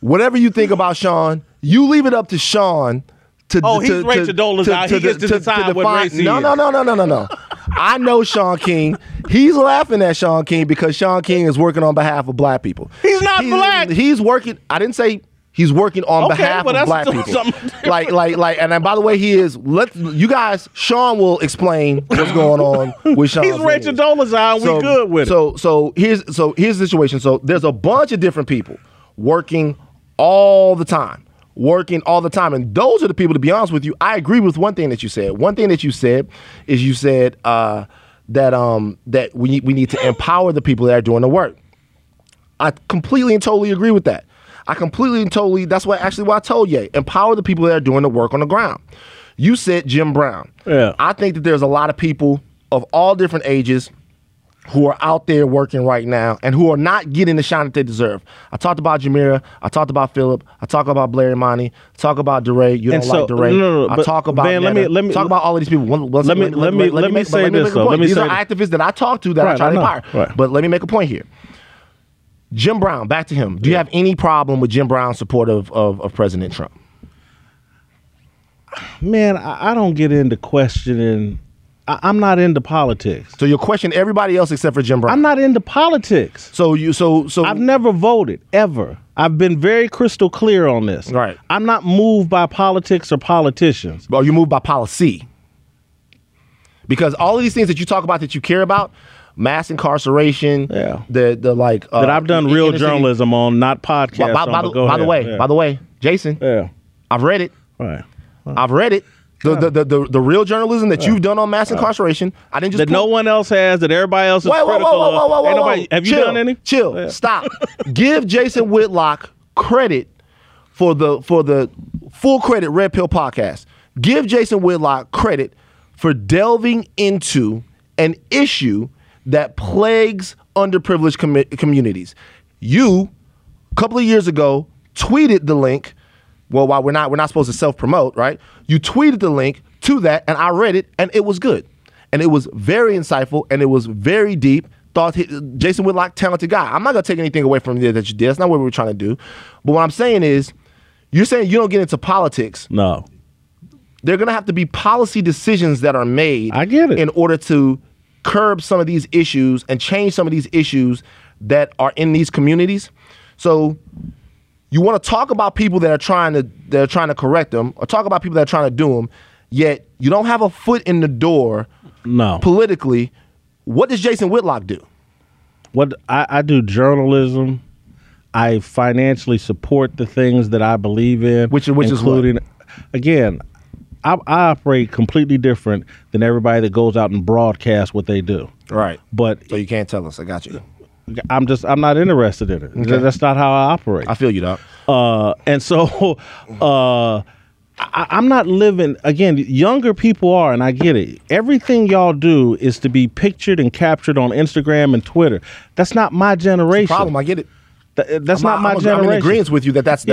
Whatever you think about Sean, you leave it up to Sean. He's Rachel Dolezal out. He gets to decide what race he is. No. I know Sean King. He's laughing at Sean King because Sean King is working on behalf of black people. He's not black. He's working. I didn't say he's working on behalf of black people. Like. And by the way, he is. You guys, Sean will explain what's going on with Sean. He's Rachel Dolezal. We good with it. So here's the situation. So there's a bunch of different people working all the time. And those are the people, to be honest with you, I agree with one thing that you said. One thing that you said is you said that we need to empower the people that are doing the work. I completely and totally agree with that. That's what I told you. Empower the people that are doing the work on the ground. You said Jim Brown. Yeah. I think that there's a lot of people of all different ages who are out there working right now and who are not getting the shine that they deserve. I talked about Jamira. I talked about Philip. I talked about Blair Imani. I talked about DeRay. Like DeRay. I talk about Van, let me talk about all of these people. Let me say this. These are activists that I talk to that I try to empower. Right. But let me make a point here. Jim Brown, back to him. Do you have any problem with Jim Brown's support of President Trump? Man, I don't get into questioning. I'm not into politics. So you're questioning everybody else except for Jim Brown. I'm not into politics. So I've never voted, ever. I've been very crystal clear on this. Right. I'm not moved by politics or politicians. Or you're moved by policy. Because all of these things that you talk about that you care about, mass incarceration, that I've done real journalism on, not podcasts. By the way, Jason, I've read it. Right. I've read it. The real journalism that you've done on mass incarceration, I didn't just that no one else has, that everybody else is critical of. Have you done any? Chill. Yeah. Stop. Give Jason Whitlock credit for the full credit Red Pill podcast. Give Jason Whitlock credit for delving into an issue that plagues underprivileged communities. You, a couple of years ago, tweeted the link. Well, while we're not supposed to self-promote, right? You tweeted the link to that, and I read it, and it was good. And it was very insightful, and it was very deep, thought Jason Whitlock, talented guy. I'm not going to take anything away from there that you did. That's not what we were trying to do. But what I'm saying is, you're saying you don't get into politics. No. There are going to have to be policy decisions that are made. I get it. In order to curb some of these issues and change some of these issues that are in these communities. So you want to talk about people that are trying to correct them, or talk about people that are trying to do them, yet you don't have a foot in the door. No. Politically. What does Jason Whitlock do? What I do journalism. I financially support the things that I believe in, which including, is what? Again, I operate completely different than everybody that goes out and broadcasts what they do. Right. But so you can't tell us. I got you. I'm not interested in it. Okay. That's not how I operate. I feel you, Doc. I'm not living, again, younger people are, and I get it. Everything y'all do is to be pictured and captured on Instagram and Twitter. That's not my generation. It's a problem. I get it. That's not my generation. I'm in agreement with you that's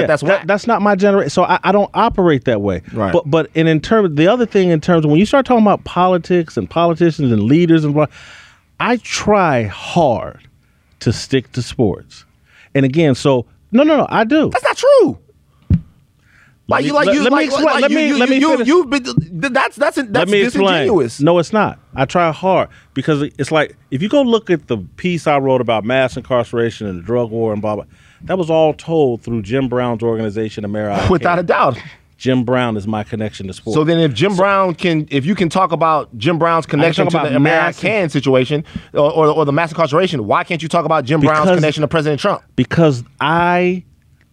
not my generation. So I don't operate that way. Right. But in terms, the other thing in terms of when you start talking about politics and politicians and leaders and blah, I try hard to stick to sports. And again, so no, I do. That's not true. Let me explain. No, it's not. I try hard because it's like if you go look at the piece I wrote about mass incarceration and the drug war and blah blah, that was all told through Jim Brown's organization, AmeriCare. Without a doubt, Jim Brown is my connection to sports. So then, if Jim Brown can, if you can talk about Jim Brown's connection to the AmeriCare situation or the mass incarceration, why can't you talk about Jim Brown's connection to President Trump? Because I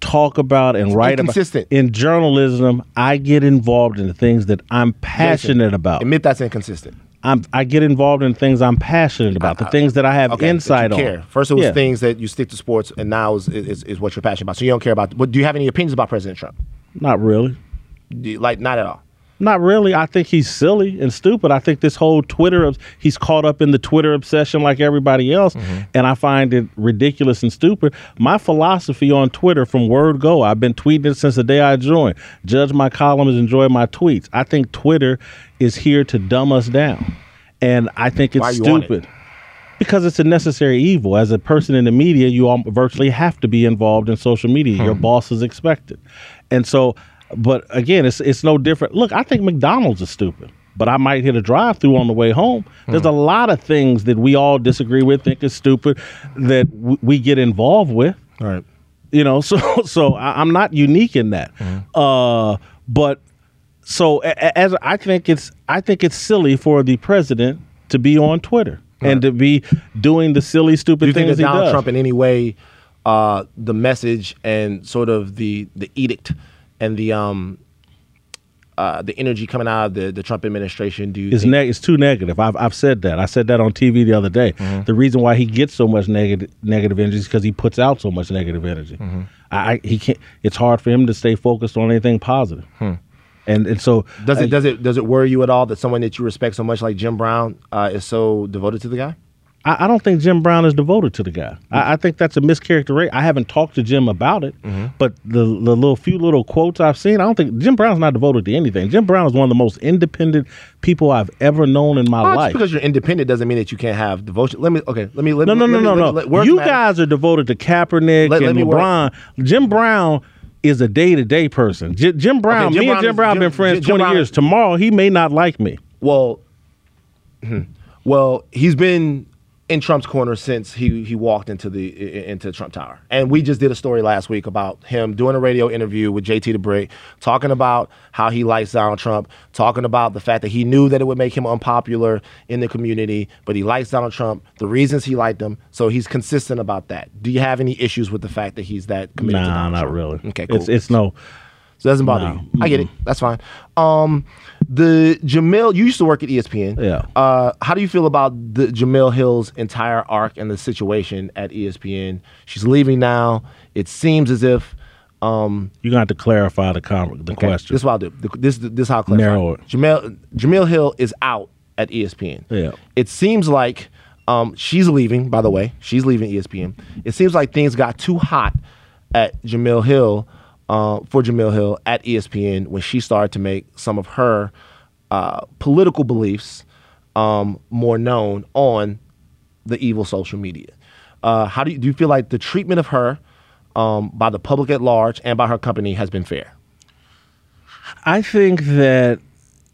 talk about and write about. In journalism, I get involved in the things that I'm passionate about. Admit that's inconsistent. I get involved in things I'm passionate about, the things that I have insight on. Care. First, it was things that you stick to sports, and now is what you're passionate about. So you don't care about. Do you have any opinions about President Trump? Not really. Not at all. Not really. I think he's silly and stupid. I think this whole he's caught up in the Twitter obsession like everybody else, and I find it ridiculous and stupid. My philosophy on Twitter from word go, I've been tweeting it since the day I joined. Judge my columns, enjoy my tweets. I think Twitter is here to dumb us down, and I think it's stupid. Because it's a necessary evil. As a person in the media, you all virtually have to be involved in social media. Your boss is expected. And so... But again, it's no different. Look, I think McDonald's is stupid, but I might hit a drive-thru on the way home. There's a lot of things that we all disagree with, think is stupid, that we get involved with. All right. You know, so I'm not unique in that. But so as I think it's silly for the president to be on Twitter and to be doing the silly, stupid things he does. Do you think that Donald Trump in any way, the message and sort of the edict and the energy coming out of the Trump administration, it's too negative. I've said that. I said that on TV the other day. The reason why he gets so much negative energy is because he puts out so much negative energy. He can't. It's hard for him to stay focused on anything positive. And so does it worry you at all that someone that you respect so much like Jim Brown is so devoted to the guy? I don't think Jim Brown is devoted to the guy. I think that's a mischaracterization. I haven't talked to Jim about it, but the few little quotes I've seen, I don't think Jim Brown's not devoted to anything. Jim Brown is one of the most independent people I've ever known in my life. Just because you're independent doesn't mean that you can't have devotion. Let me. You guys are devoted to Kaepernick and LeBron. Jim Brown is a day-to-day person. Jim Brown. Okay, me and Jim Brown have been friends 20 years. Tomorrow he may not like me. Well, he's been in Trump's corner since he walked into Trump Tower. And we just did a story last week about him doing a radio interview with JT DeBray, talking about how he likes Donald Trump, talking about the fact that he knew that it would make him unpopular in the community, but he likes Donald Trump, the reasons he liked him, so he's consistent about that. Do you have any issues with the fact that he's that committed to Donald Trump? Nah, not really. Okay, cool. It's no... So it doesn't bother you. I get it. That's fine. The Jemele, you used to work at ESPN. Yeah. How do you feel about the Jemele Hill's entire arc and the situation at ESPN? She's leaving now. It seems as if you're gonna have to clarify the question. This is what I'll do. This is how I clarify. Narrow it. Jemele Hill is out at ESPN. Yeah. It seems like she's leaving. By the way, she's leaving ESPN. It seems like things got too hot at Jemele Hill. For Jemele Hill at ESPN when she started to make some of her political beliefs more known on the evil social media. How do you feel like the treatment of her by the public at large and by her company has been fair? I think that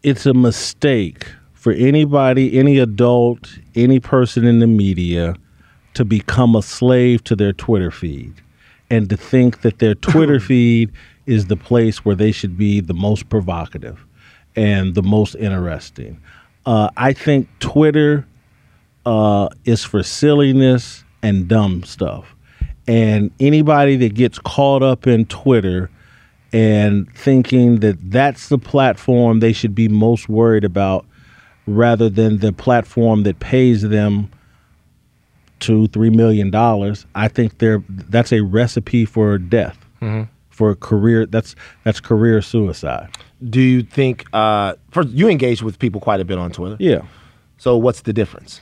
it's a mistake for anybody, any adult, any person in the media to become a slave to their Twitter feed and to think that their Twitter feed is the place where they should be the most provocative and the most interesting. I think Twitter is for silliness and dumb stuff. And anybody that gets caught up in Twitter and thinking that that's the platform they should be most worried about rather than the platform that pays them $2-3 million, I think that's a recipe for death, for a career. That's career suicide. Do you think, first, you engage with people quite a bit on Twitter. Yeah. So what's the difference?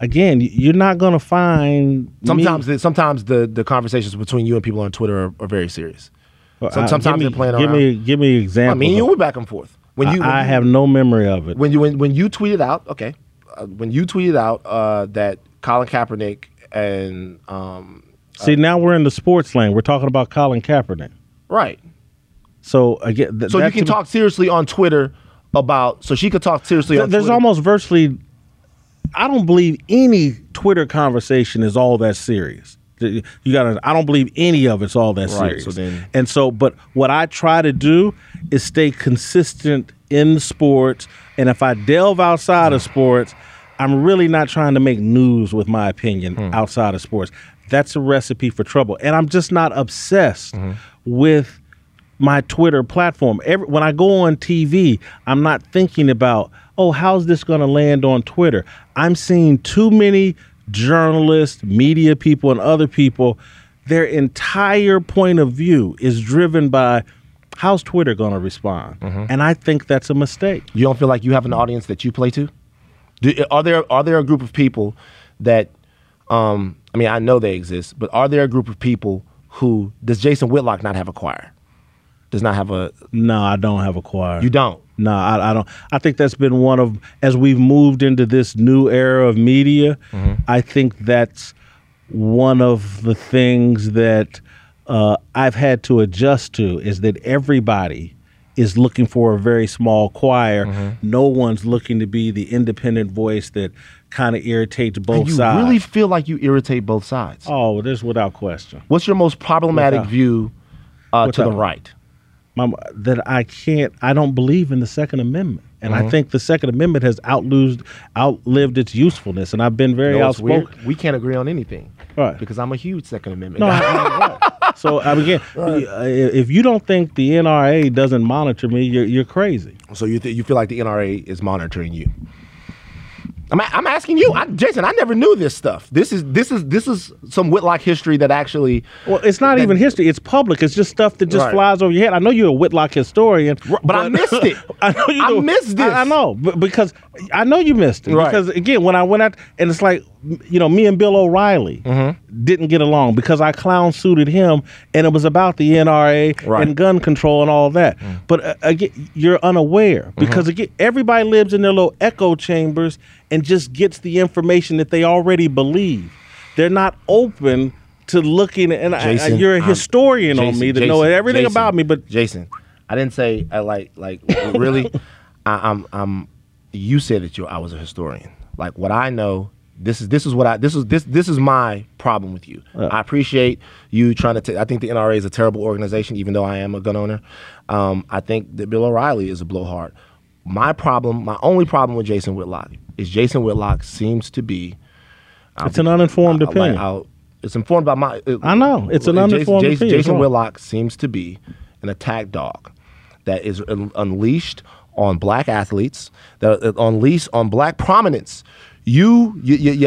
Again, you're not going to find Sometimes the conversations between you and people on Twitter are very serious. Well, sometimes they're playing around. Give me examples. I mean, you were back and forth. I have no memory of it. When you tweeted out, that Colin Kaepernick and now we're in the sports lane. We're talking about Colin Kaepernick, right? So again, so you can talk seriously on Twitter about. So she could talk seriously on Twitter. There's almost virtually. I don't believe any Twitter conversation is all that serious. I don't believe any of it's all that serious. But what I try to do is stay consistent in sports, and if I delve outside of sports, I'm really not trying to make news with my opinion outside of sports. That's a recipe for trouble, and I'm just not obsessed with my Twitter platform. When I go on TV, I'm not thinking about, how's this going to land on Twitter? I'm seeing too many journalists, media people, and other people, their entire point of view is driven by how's Twitter going to respond, and I think that's a mistake. You don't feel like you have an audience that you play to? Are there a group of people that, I mean, I know they exist, but are there a group of people who, does Jason Whitlock not have a choir? No, I don't have a choir. You don't? No, I don't. I think that's been one of, as we've moved into this new era of media, I think that's one of the things that I've had to adjust to, is that everybody is looking for a very small choir. No one's looking to be the independent voice that kind of irritates both sides. You really feel like you irritate both sides? Oh, this is without question. What's your most problematic view to the right? I don't believe in the Second Amendment. And I think the Second Amendment has outlived its usefulness. And I've been very outspoken. We can't agree on anything. Right. Because I'm a huge Second Amendment guy. So again, if you don't think the NRA doesn't monitor me, you're crazy. So you feel like the NRA is monitoring you? I'm asking you, Jason. I never knew this stuff. This is some Whitlock history that actually. Well, it's not even history. It's public. It's just stuff that just flies over your head. I know you're a Whitlock historian, but I missed it. I know you. I missed this. I know, because I know you missed it. Right. Because again, when I went out, and it's like, me and Bill O'Reilly didn't get along because I clown suited him, and it was about the NRA and gun control and all that. But again, you're unaware because again, everybody lives in their little echo chambers and just gets the information that they already believe. They're not open to looking at, you're a historian about me, but Jason, I didn't say I like really. You said that I was a historian. Like what I know, this is my problem with you. I appreciate you trying to I think the NRA is a terrible organization, even though I am a gun owner. I think that Bill O'Reilly is a blowhard. My only problem with Jason Whitlock is Jason Whitlock seems to be. It's an uninformed opinion. It's informed by my. I know it's an uninformed opinion. Jason Whitlock seems to be an attack dog that is unleashed on black athletes, that unleashed on black prominence. You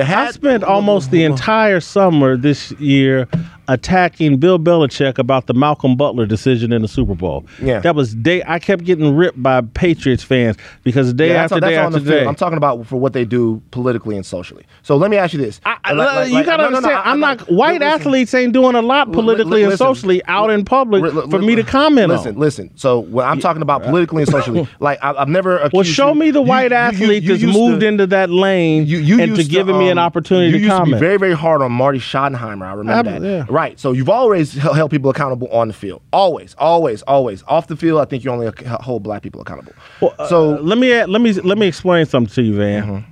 had. I spent almost the entire summer this year attacking Bill Belichick about the Malcolm Butler decision in the Super Bowl. Yeah, that was day. I kept getting ripped by Patriots fans because day after day. I'm talking about for what they do politically and socially. So let me ask you this: you gotta understand, I'm not white athletes ain't doing a lot politically and socially out in public for me to comment on. Listen. So when I'm talking about politically and socially, like I've never accused. Well, show me the white athlete that's moved into that lane. and to giving me an opportunity to comment. You used to be very, very hard on Marty Schottenheimer. I remember that. Yeah. Right. So you've always held people accountable on the field. Always, always, always. Off the field, I think you only hold black people accountable. Well, so let me explain something to you, Van. Mm-hmm.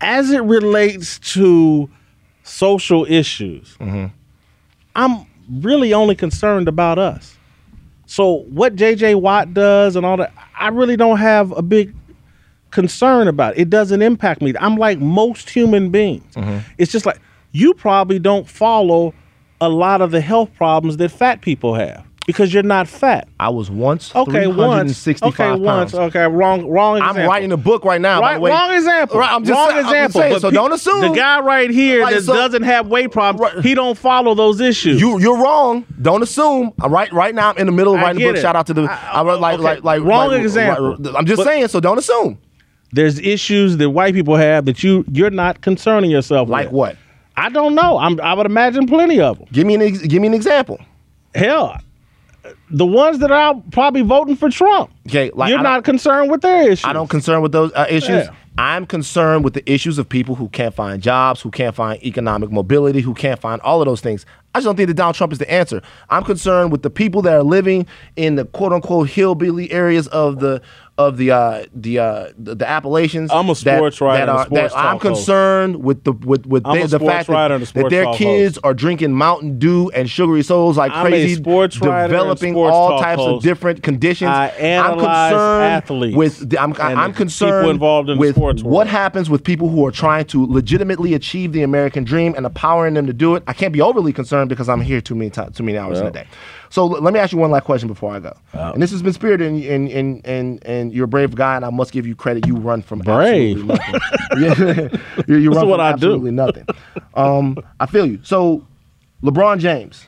As it relates to social issues, mm-hmm. I'm really only concerned about us. So what J.J. Watt does and all that, I really don't have a big concern about it. It doesn't impact me. I'm like most human beings. Mm-hmm. It's just like you probably don't follow a lot of the health problems that fat people have because you're not fat. I was once 365 pounds. Wrong example. I'm writing a book right now. Right, by the way. Wrong example. Right, I'm just saying, so don't assume. The guy right here doesn't have weight problems, right, he don't follow those issues. You're wrong. Don't assume. Right now, I'm in the middle of writing a book. Shout out to the... Wrong example. I'm just saying, so don't assume. There's issues that white people have that you're not concerning yourself with. Like what? I don't know. I would imagine plenty of them. Give me an example. Hell, the ones that are probably voting for Trump. Okay, like you're not concerned with their issues. I don't concern with those issues. Yeah. I'm concerned with the issues of people who can't find jobs, who can't find economic mobility, who can't find all of those things. I just don't think that Donald Trump is the answer. I'm concerned with the people that are living in the quote-unquote hillbilly areas of the Appalachians. I'm a sports writer. I'm concerned with the fact that their kids are drinking Mountain Dew and sugary sodas like crazy, developing all types of different conditions. I'm concerned with what happens with people who are trying to legitimately achieve the American dream and empowering them to do it. I can't be overly concerned because I'm here too many hours in a day. So let me ask you one last question before I go. Oh. And this has been Spirit, and you're a brave guy, and I must give you credit. You run from absolutely nothing. You run from absolutely nothing. I feel you. So, LeBron James.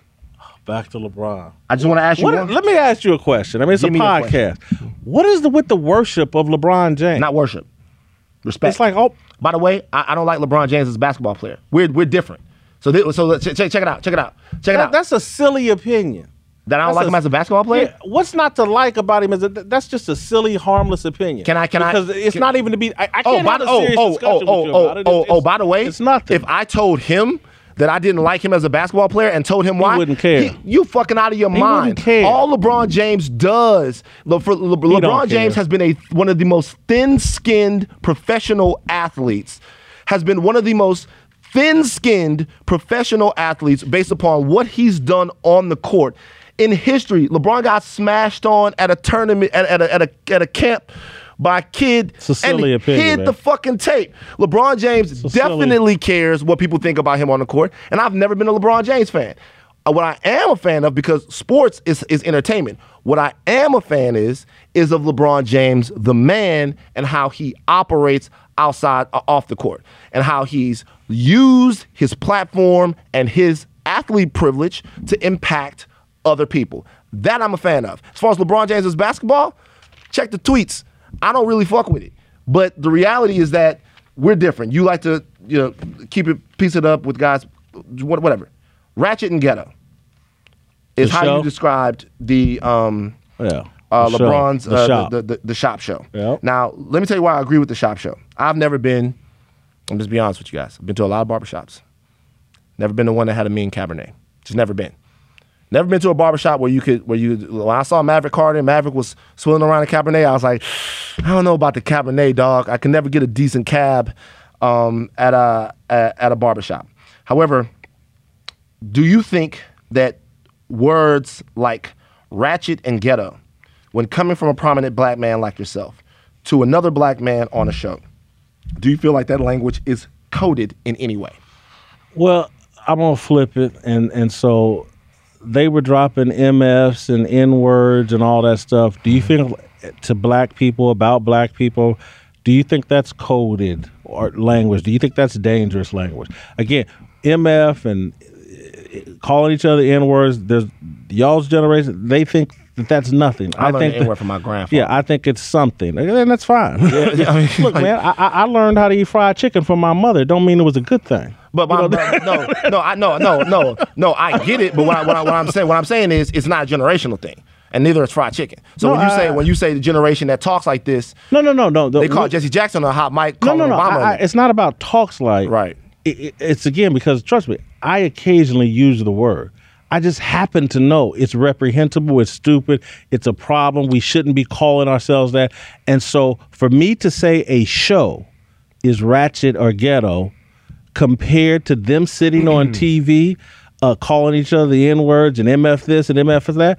Back to LeBron. I just want to ask you one. Let me ask you a question. I mean, it's a podcast. What is with the worship of LeBron James? Not worship. Respect. It's like, oh. By the way, I don't like LeBron James as a basketball player. We're different. So check it out. That's a silly opinion. That I don't like him as a basketball player? Yeah, what's not to like about him? That's just a silly, harmless opinion. By the way, it's nothing. If I told him that I didn't like him as a basketball player and told him why, he wouldn't care. You fucking out of your mind. Care. All LeBron James does. LeBron James has been one of the most thin-skinned professional athletes. Has been one of the most thin-skinned professional athletes based upon what he's done on the court. In history, LeBron got smashed on at a tournament at a camp by a kid and hid the fucking tape. LeBron James definitely cares what people think about him on the court, and I've never been a LeBron James fan. What I am a fan of, because sports is entertainment, what I am a fan is of LeBron James, the man, and how he operates outside, off the court, and how he's used his platform and his athlete privilege to impact other people. That I'm a fan of. As far as LeBron James's basketball, check the tweets. I don't really fuck with it. But the reality is that we're different. You like to, keep it, piece it up with guys, whatever. Ratchet and Ghetto is how you described LeBron's the Shop show. Yep. Now, let me tell you why I agree with the Shop show. I've never been, I'm just be honest with you guys, I've been to a lot of barbershops. Never been to one that had a mean Cabernet. Just never been. Never been to a barbershop when I saw Maverick Carter and Maverick was swilling around a Cabernet, I was like, I don't know about the Cabernet, dog. I can never get a decent cab at a barbershop. However, do you think that words like ratchet and ghetto, when coming from a prominent black man like yourself to another black man on a show, do you feel like that language is coded in any way? Well, I'm going to flip it. And so they were dropping MFs and N-words and all that stuff. Do you think to black people, about black people, do you think that's coded or language? Do you think that's dangerous language? Again, MF and calling each other N-words, there's y'all's generation, they think that that's nothing. I learned N-word from my grandfather. Yeah, I think it's something. And that's fine. Yeah, I mean, look, man, I learned how to eat fried chicken from my mother. Don't mean it was a good thing. But my brother, no, I get it. But what I'm saying is it's not a generational thing. and neither is fried chicken. So no, when you say the generation that talks like this, they call Jesse Jackson a hot mic. It's not about talks like right. It's again because trust me, I occasionally use the word. I just happen to know it's reprehensible, it's stupid, it's a problem. We shouldn't be calling ourselves that. And so for me to say a show is ratchet or ghetto compared to them sitting on TV calling each other the N-words and MF this and MF that,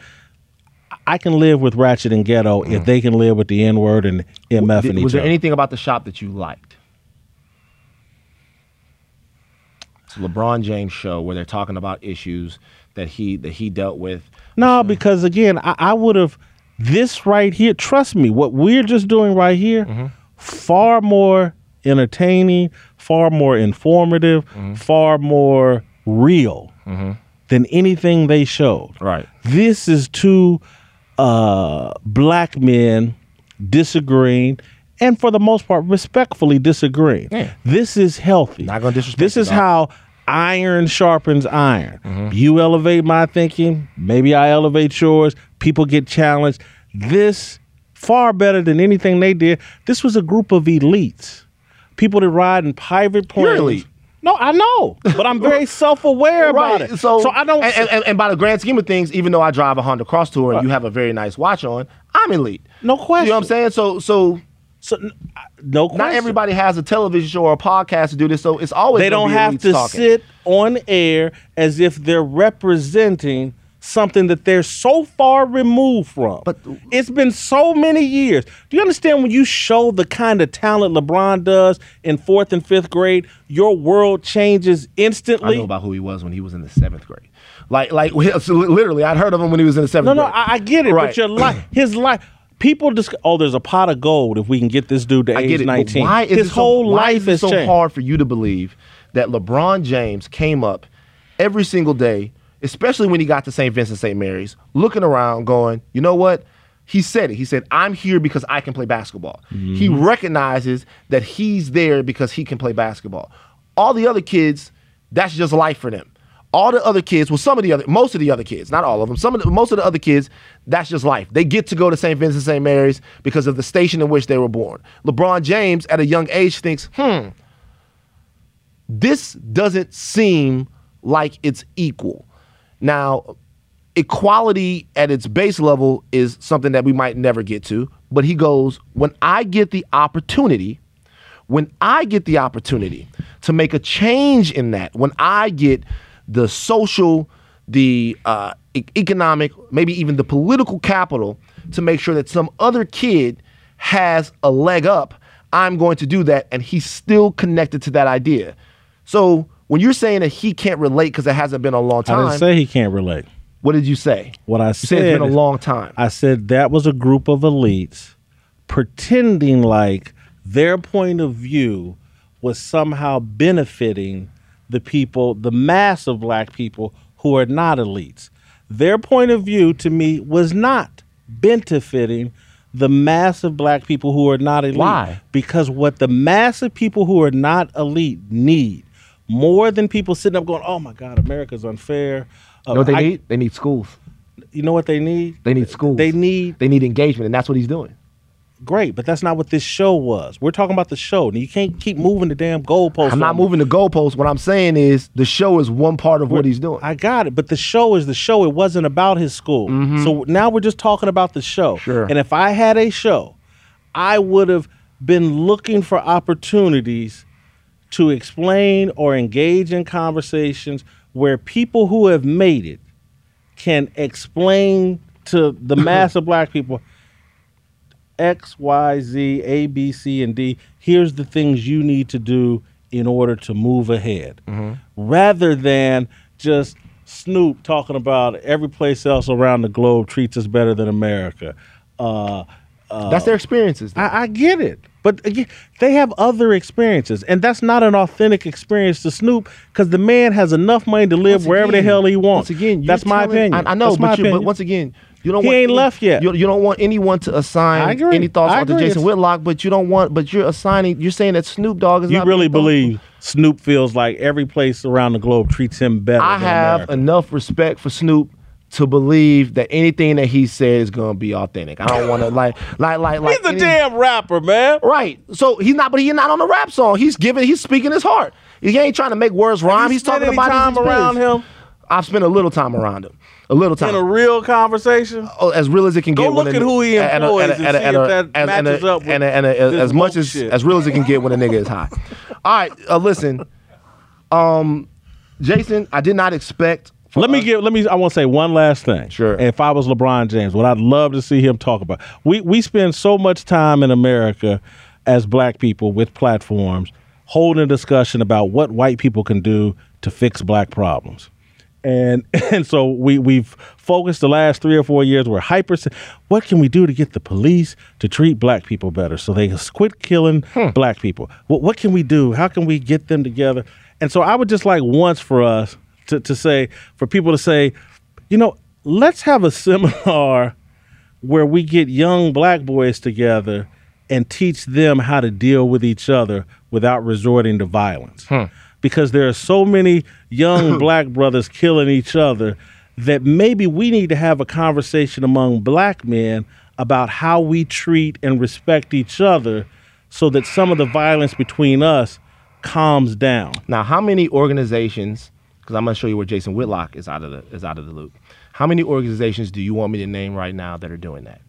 I can live with ratchet and ghetto if they can live with the N-word and MF and each other. Was there anything about The Shop that you liked? It's a LeBron James show where they're talking about issues that he dealt with. No, because again, I would have this right here. Trust me, what we're just doing right here, far more entertaining, far more informative, far more real than anything they showed. Right. This is two black men disagreeing. And for the most part, respectfully disagreeing. Yeah. This is healthy. Not gonna disrespect. This is how iron sharpens iron. You elevate my thinking, maybe I elevate yours. People get challenged. This, far better than anything they did, this was a group of elites. People that ride in private planes. You're elite. No, I know, but I'm very self-aware right. about it. So I don't. And by the grand scheme of things, even though I drive a Honda Cross Tour and you have a very nice watch on, I'm elite. No question. You know what I'm saying? So no question. Not everybody has a television show or a podcast to do this, so it's always they don't have to sit on air as if they're representing something that they're so far removed from. But it's been so many years. Do you understand when you show the kind of talent LeBron does in 4th and 5th grade, your world changes instantly? I know about who he was when he was in the 7th grade. Like literally, I'd heard of him when he was in the 7th grade. No, I get it, right. But your life, his life. People just there's a pot of gold if we can get this dude to age 19. Why is his whole life is so hard for you to believe that LeBron James came up every single day, especially when he got to St. Vincent, St. Mary's, looking around, going, you know what? He said it. He said, "I'm here because I can play basketball." Mm-hmm. He recognizes that he's there because he can play basketball. All the other kids, that's just life for them. All the other kids, well, most of the other kids, not all of them, most of the other kids, that's just life. They get to go to St. Vincent, St. Mary's because of the station in which they were born. LeBron James, at a young age, thinks, this doesn't seem like it's equal. Now, equality at its base level is something that we might never get to, but he goes, when I get the opportunity to make a change in that, when I get the social, the economic, maybe even the political capital to make sure that some other kid has a leg up, I'm going to do that. And he's still connected to that idea. So when you're saying that he can't relate because it hasn't been a long time. I didn't say he can't relate. What did you say? What I said it's been a long time. I said that was a group of elites pretending like their point of view was somehow benefiting the people, the mass of black people who are not elites. Their point of view to me was not benefiting the mass of black people who are not elite. Why? Because what the mass of people who are not elite need more than people sitting up going, oh my God, America's unfair. What they need? They need schools. You know what they need? They need schools. They need engagement, and that's what he's doing. Great, but that's not what this show was. We're talking about the show. And you can't keep moving the damn goalposts. I'm not moving the goalposts. What I'm saying is the show is one part of what he's doing. I got it, but the show is the show. It wasn't about his school. So now we're just talking about the show. Sure. And if I had a show, I would have been looking for opportunities to explain or engage in conversations where people who have made it can explain to the mass of black people, X, Y, Z, A, B, C, and D, here's the things you need to do in order to move ahead. Rather than just Snoop talking about every place else around the globe treats us better than America. That's their experiences. I get it. But again, they have other experiences. And that's not an authentic experience to Snoop because the man has enough money to live wherever the hell he wants. Once again, that's my opinion. I know, but once again, You don't want anyone to assign any thoughts onto Jason Whitlock, but you're saying that Snoop Dogg is not. You really believe Snoop feels like every place around the globe treats him better than America. I have enough respect for Snoop to believe that anything that he said is gonna be authentic. I don't want to like. He's a damn rapper, man. Right. So he's not, but he's not on the rap song. He's speaking his heart. He ain't trying to make words rhyme. He's talking about his experience. Around him. I've spent a little time around him. A little time. In a real conversation? Oh, as real as it can get. Go look at who he employs and see if that matches up with as much as real as it can get when a nigga is high. All right, listen. Jason, I did not expect... I want to say one last thing. Sure. If I was LeBron James, what I'd love to see him talk about. We spend so much time in America as black people with platforms holding a discussion about what white people can do to fix black problems. And so we've focused the last 3 or 4 years. We're hyper. What can we do to get the police to treat black people better so they can quit killing black people? What can we do? How can we get them together? And so I would just like once for us to say, for people to say, you know, let's have a seminar where we get young black boys together and teach them how to deal with each other without resorting to violence. Because there are so many young black brothers killing each other that maybe we need to have a conversation among black men about how we treat and respect each other so that some of the violence between us calms down. Now, how many organizations, because I'm going to show you where Jason Whitlock is out of the loop, how many organizations do you want me to name right now that are doing that?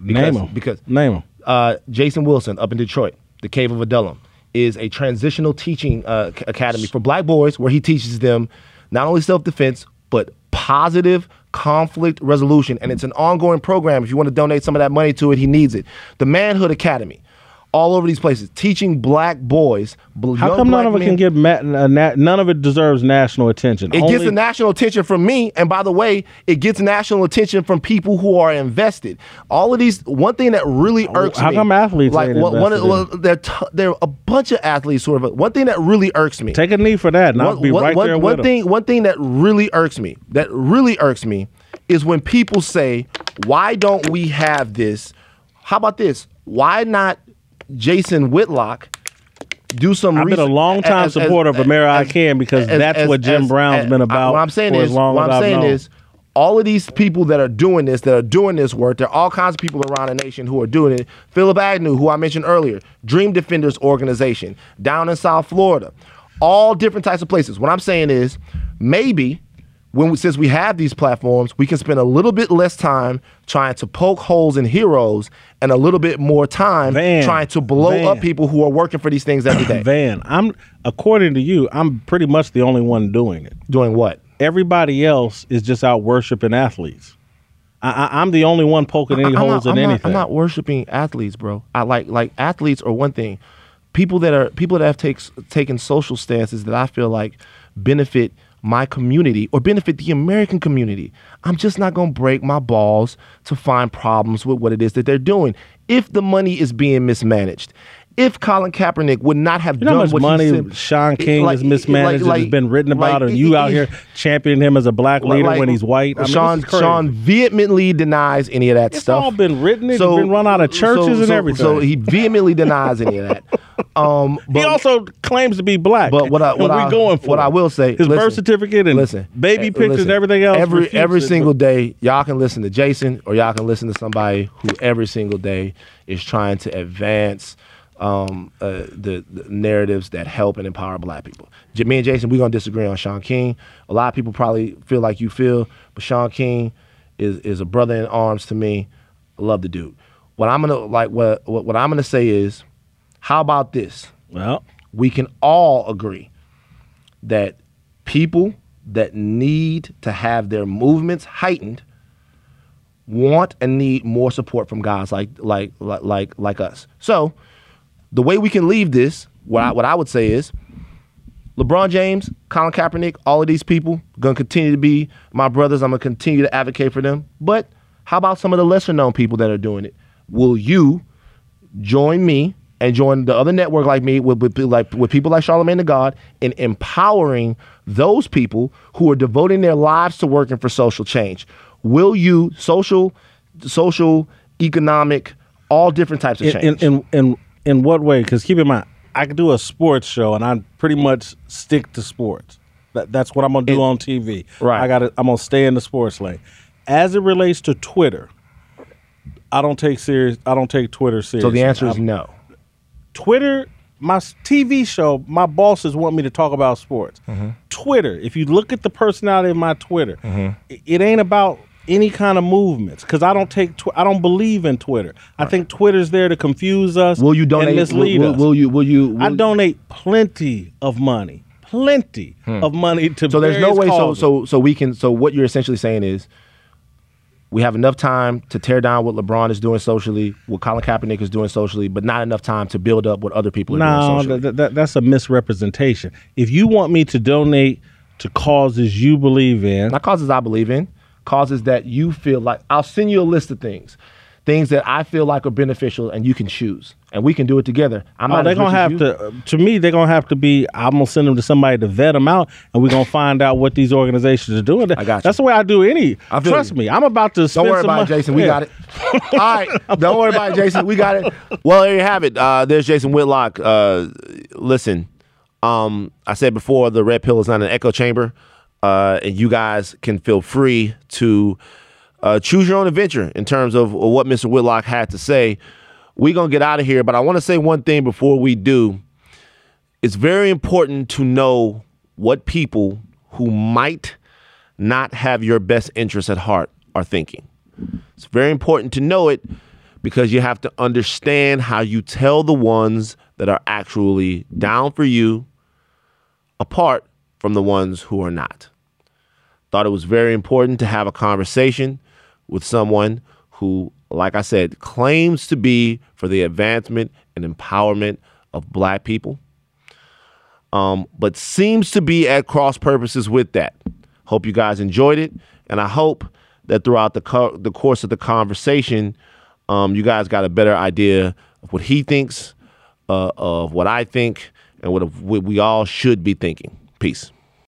Name them. Jason Wilson up in Detroit, the Cave of Adullam, is a transitional teaching academy for black boys where he teaches them not only self-defense, but positive conflict resolution. And it's an ongoing program. If you want to donate some of that money to it, he needs it. The Manhood Academy, all over these places, teaching black boys. How come none of it can get, none of it deserves national attention? It gets the national attention from me, and by the way, it gets national attention from people who are invested. All of these, one thing that really irks me. How come athletes ain't invested? There are a bunch of athletes sort of, one thing that really irks me. Take a knee for that, and I'll be right there with them. One thing that really irks me is when people say, why don't we have this? How about this? Why not Jason Whitlock do some research? I've been a longtime supporter of America I Can, because that's what Jim Brown's been about. What I'm saying is all of these people that are doing this work, there are all kinds of people around the nation who are doing it. Philip Agnew, who I mentioned earlier, Dream Defenders organization down in South Florida, all different types of places. What I'm saying is maybe since we have these platforms, we can spend a little bit less time trying to poke holes in heroes and a little bit more time trying to blow up people who are working for these things every day. According to you, I'm pretty much the only one doing it. Doing what? Everybody else is just out worshiping athletes. I'm the only one poking holes in anything. I'm not worshiping athletes, bro. I like athletes are one thing. People that have taken social stances that I feel like benefit my community or benefit the American community. I'm just not going to break my balls to find problems with what it is that they're doing. If the money is being mismanaged, if Colin Kaepernick would not have done what he said. Sean King is mismanaged and has been written about, and you out here championing him as a black leader when he's white. Sean vehemently denies any of that stuff. It's all been written. He's been run out of churches and everything. So he vehemently denies any of that. He also claims to be black. But what I will say, his birth certificate and baby pictures and everything else. Every single day, y'all can listen to Jason or y'all can listen to somebody who every single day is trying to advance the narratives that help and empower black people. Me and Jason, we're gonna disagree on Sean King. A lot of people probably feel like you feel, but Sean King is a brother in arms to me. I love the dude. What I'm gonna say is, how about this? Well, we can all agree that people that need to have their movements heightened want and need more support from guys like us. So the way we can leave this, what I would say is, LeBron James, Colin Kaepernick, all of these people gonna continue to be my brothers. I'm gonna continue to advocate for them. But how about some of the lesser known people that are doing it? Will you join me and join the other network like me with people like Charlamagne Tha God in empowering those people who are devoting their lives to working for social change? Will you social, economic, all different types of change? In what way? Because keep in mind, I can do a sports show and I pretty much stick to sports. That's what I'm going to do on TV. Right. I'm going to stay in the sports lane. As it relates to Twitter, I don't take Twitter seriously. So the answer is no. Twitter, my TV show, my bosses want me to talk about sports. Mm-hmm. Twitter, if you look at the personality of my Twitter, mm-hmm. it ain't about any kind of movements, because I don't believe in Twitter. I think Twitter's there to confuse us. Will you donate? And mislead us. Will you? I donate plenty of money, to. So there's no way. So we can. So what you're essentially saying is, we have enough time to tear down what LeBron is doing socially, what Colin Kaepernick is doing socially, but not enough time to build up what other people are doing socially. No, that's a misrepresentation. If you want me to donate to causes you believe in, not causes I believe in. Causes that you feel like, I'll send you a list of things that I feel like are beneficial, and you can choose, and we can do it together. They're gonna have to. To me, they're gonna have to be. I'm gonna send them to somebody to vet them out, and we're gonna find out what these organizations are doing. I got you. That's the way I do any. Trust me, I'm about to. Don't worry about it, Jason. We got it. All right, don't worry about it, Jason. We got it. Well, there you have it. There's Jason Whitlock. Listen, I said before, the Red Pill is not an echo chamber. And you guys can feel free to choose your own adventure in terms of what Mr. Whitlock had to say. We're going to get out of here, but I want to say one thing before we do. It's very important to know what people who might not have your best interests at heart are thinking. It's very important to know it, because you have to understand how you tell the ones that are actually down for you apart from the ones who are not. Thought it was very important to have a conversation with someone who, like I said, claims to be for the advancement and empowerment of black people, but seems to be at cross purposes with that. Hope you guys enjoyed it, and I hope that throughout the course of the conversation, you guys got a better idea of what he thinks, of what I think, and what we all should be thinking. Peace.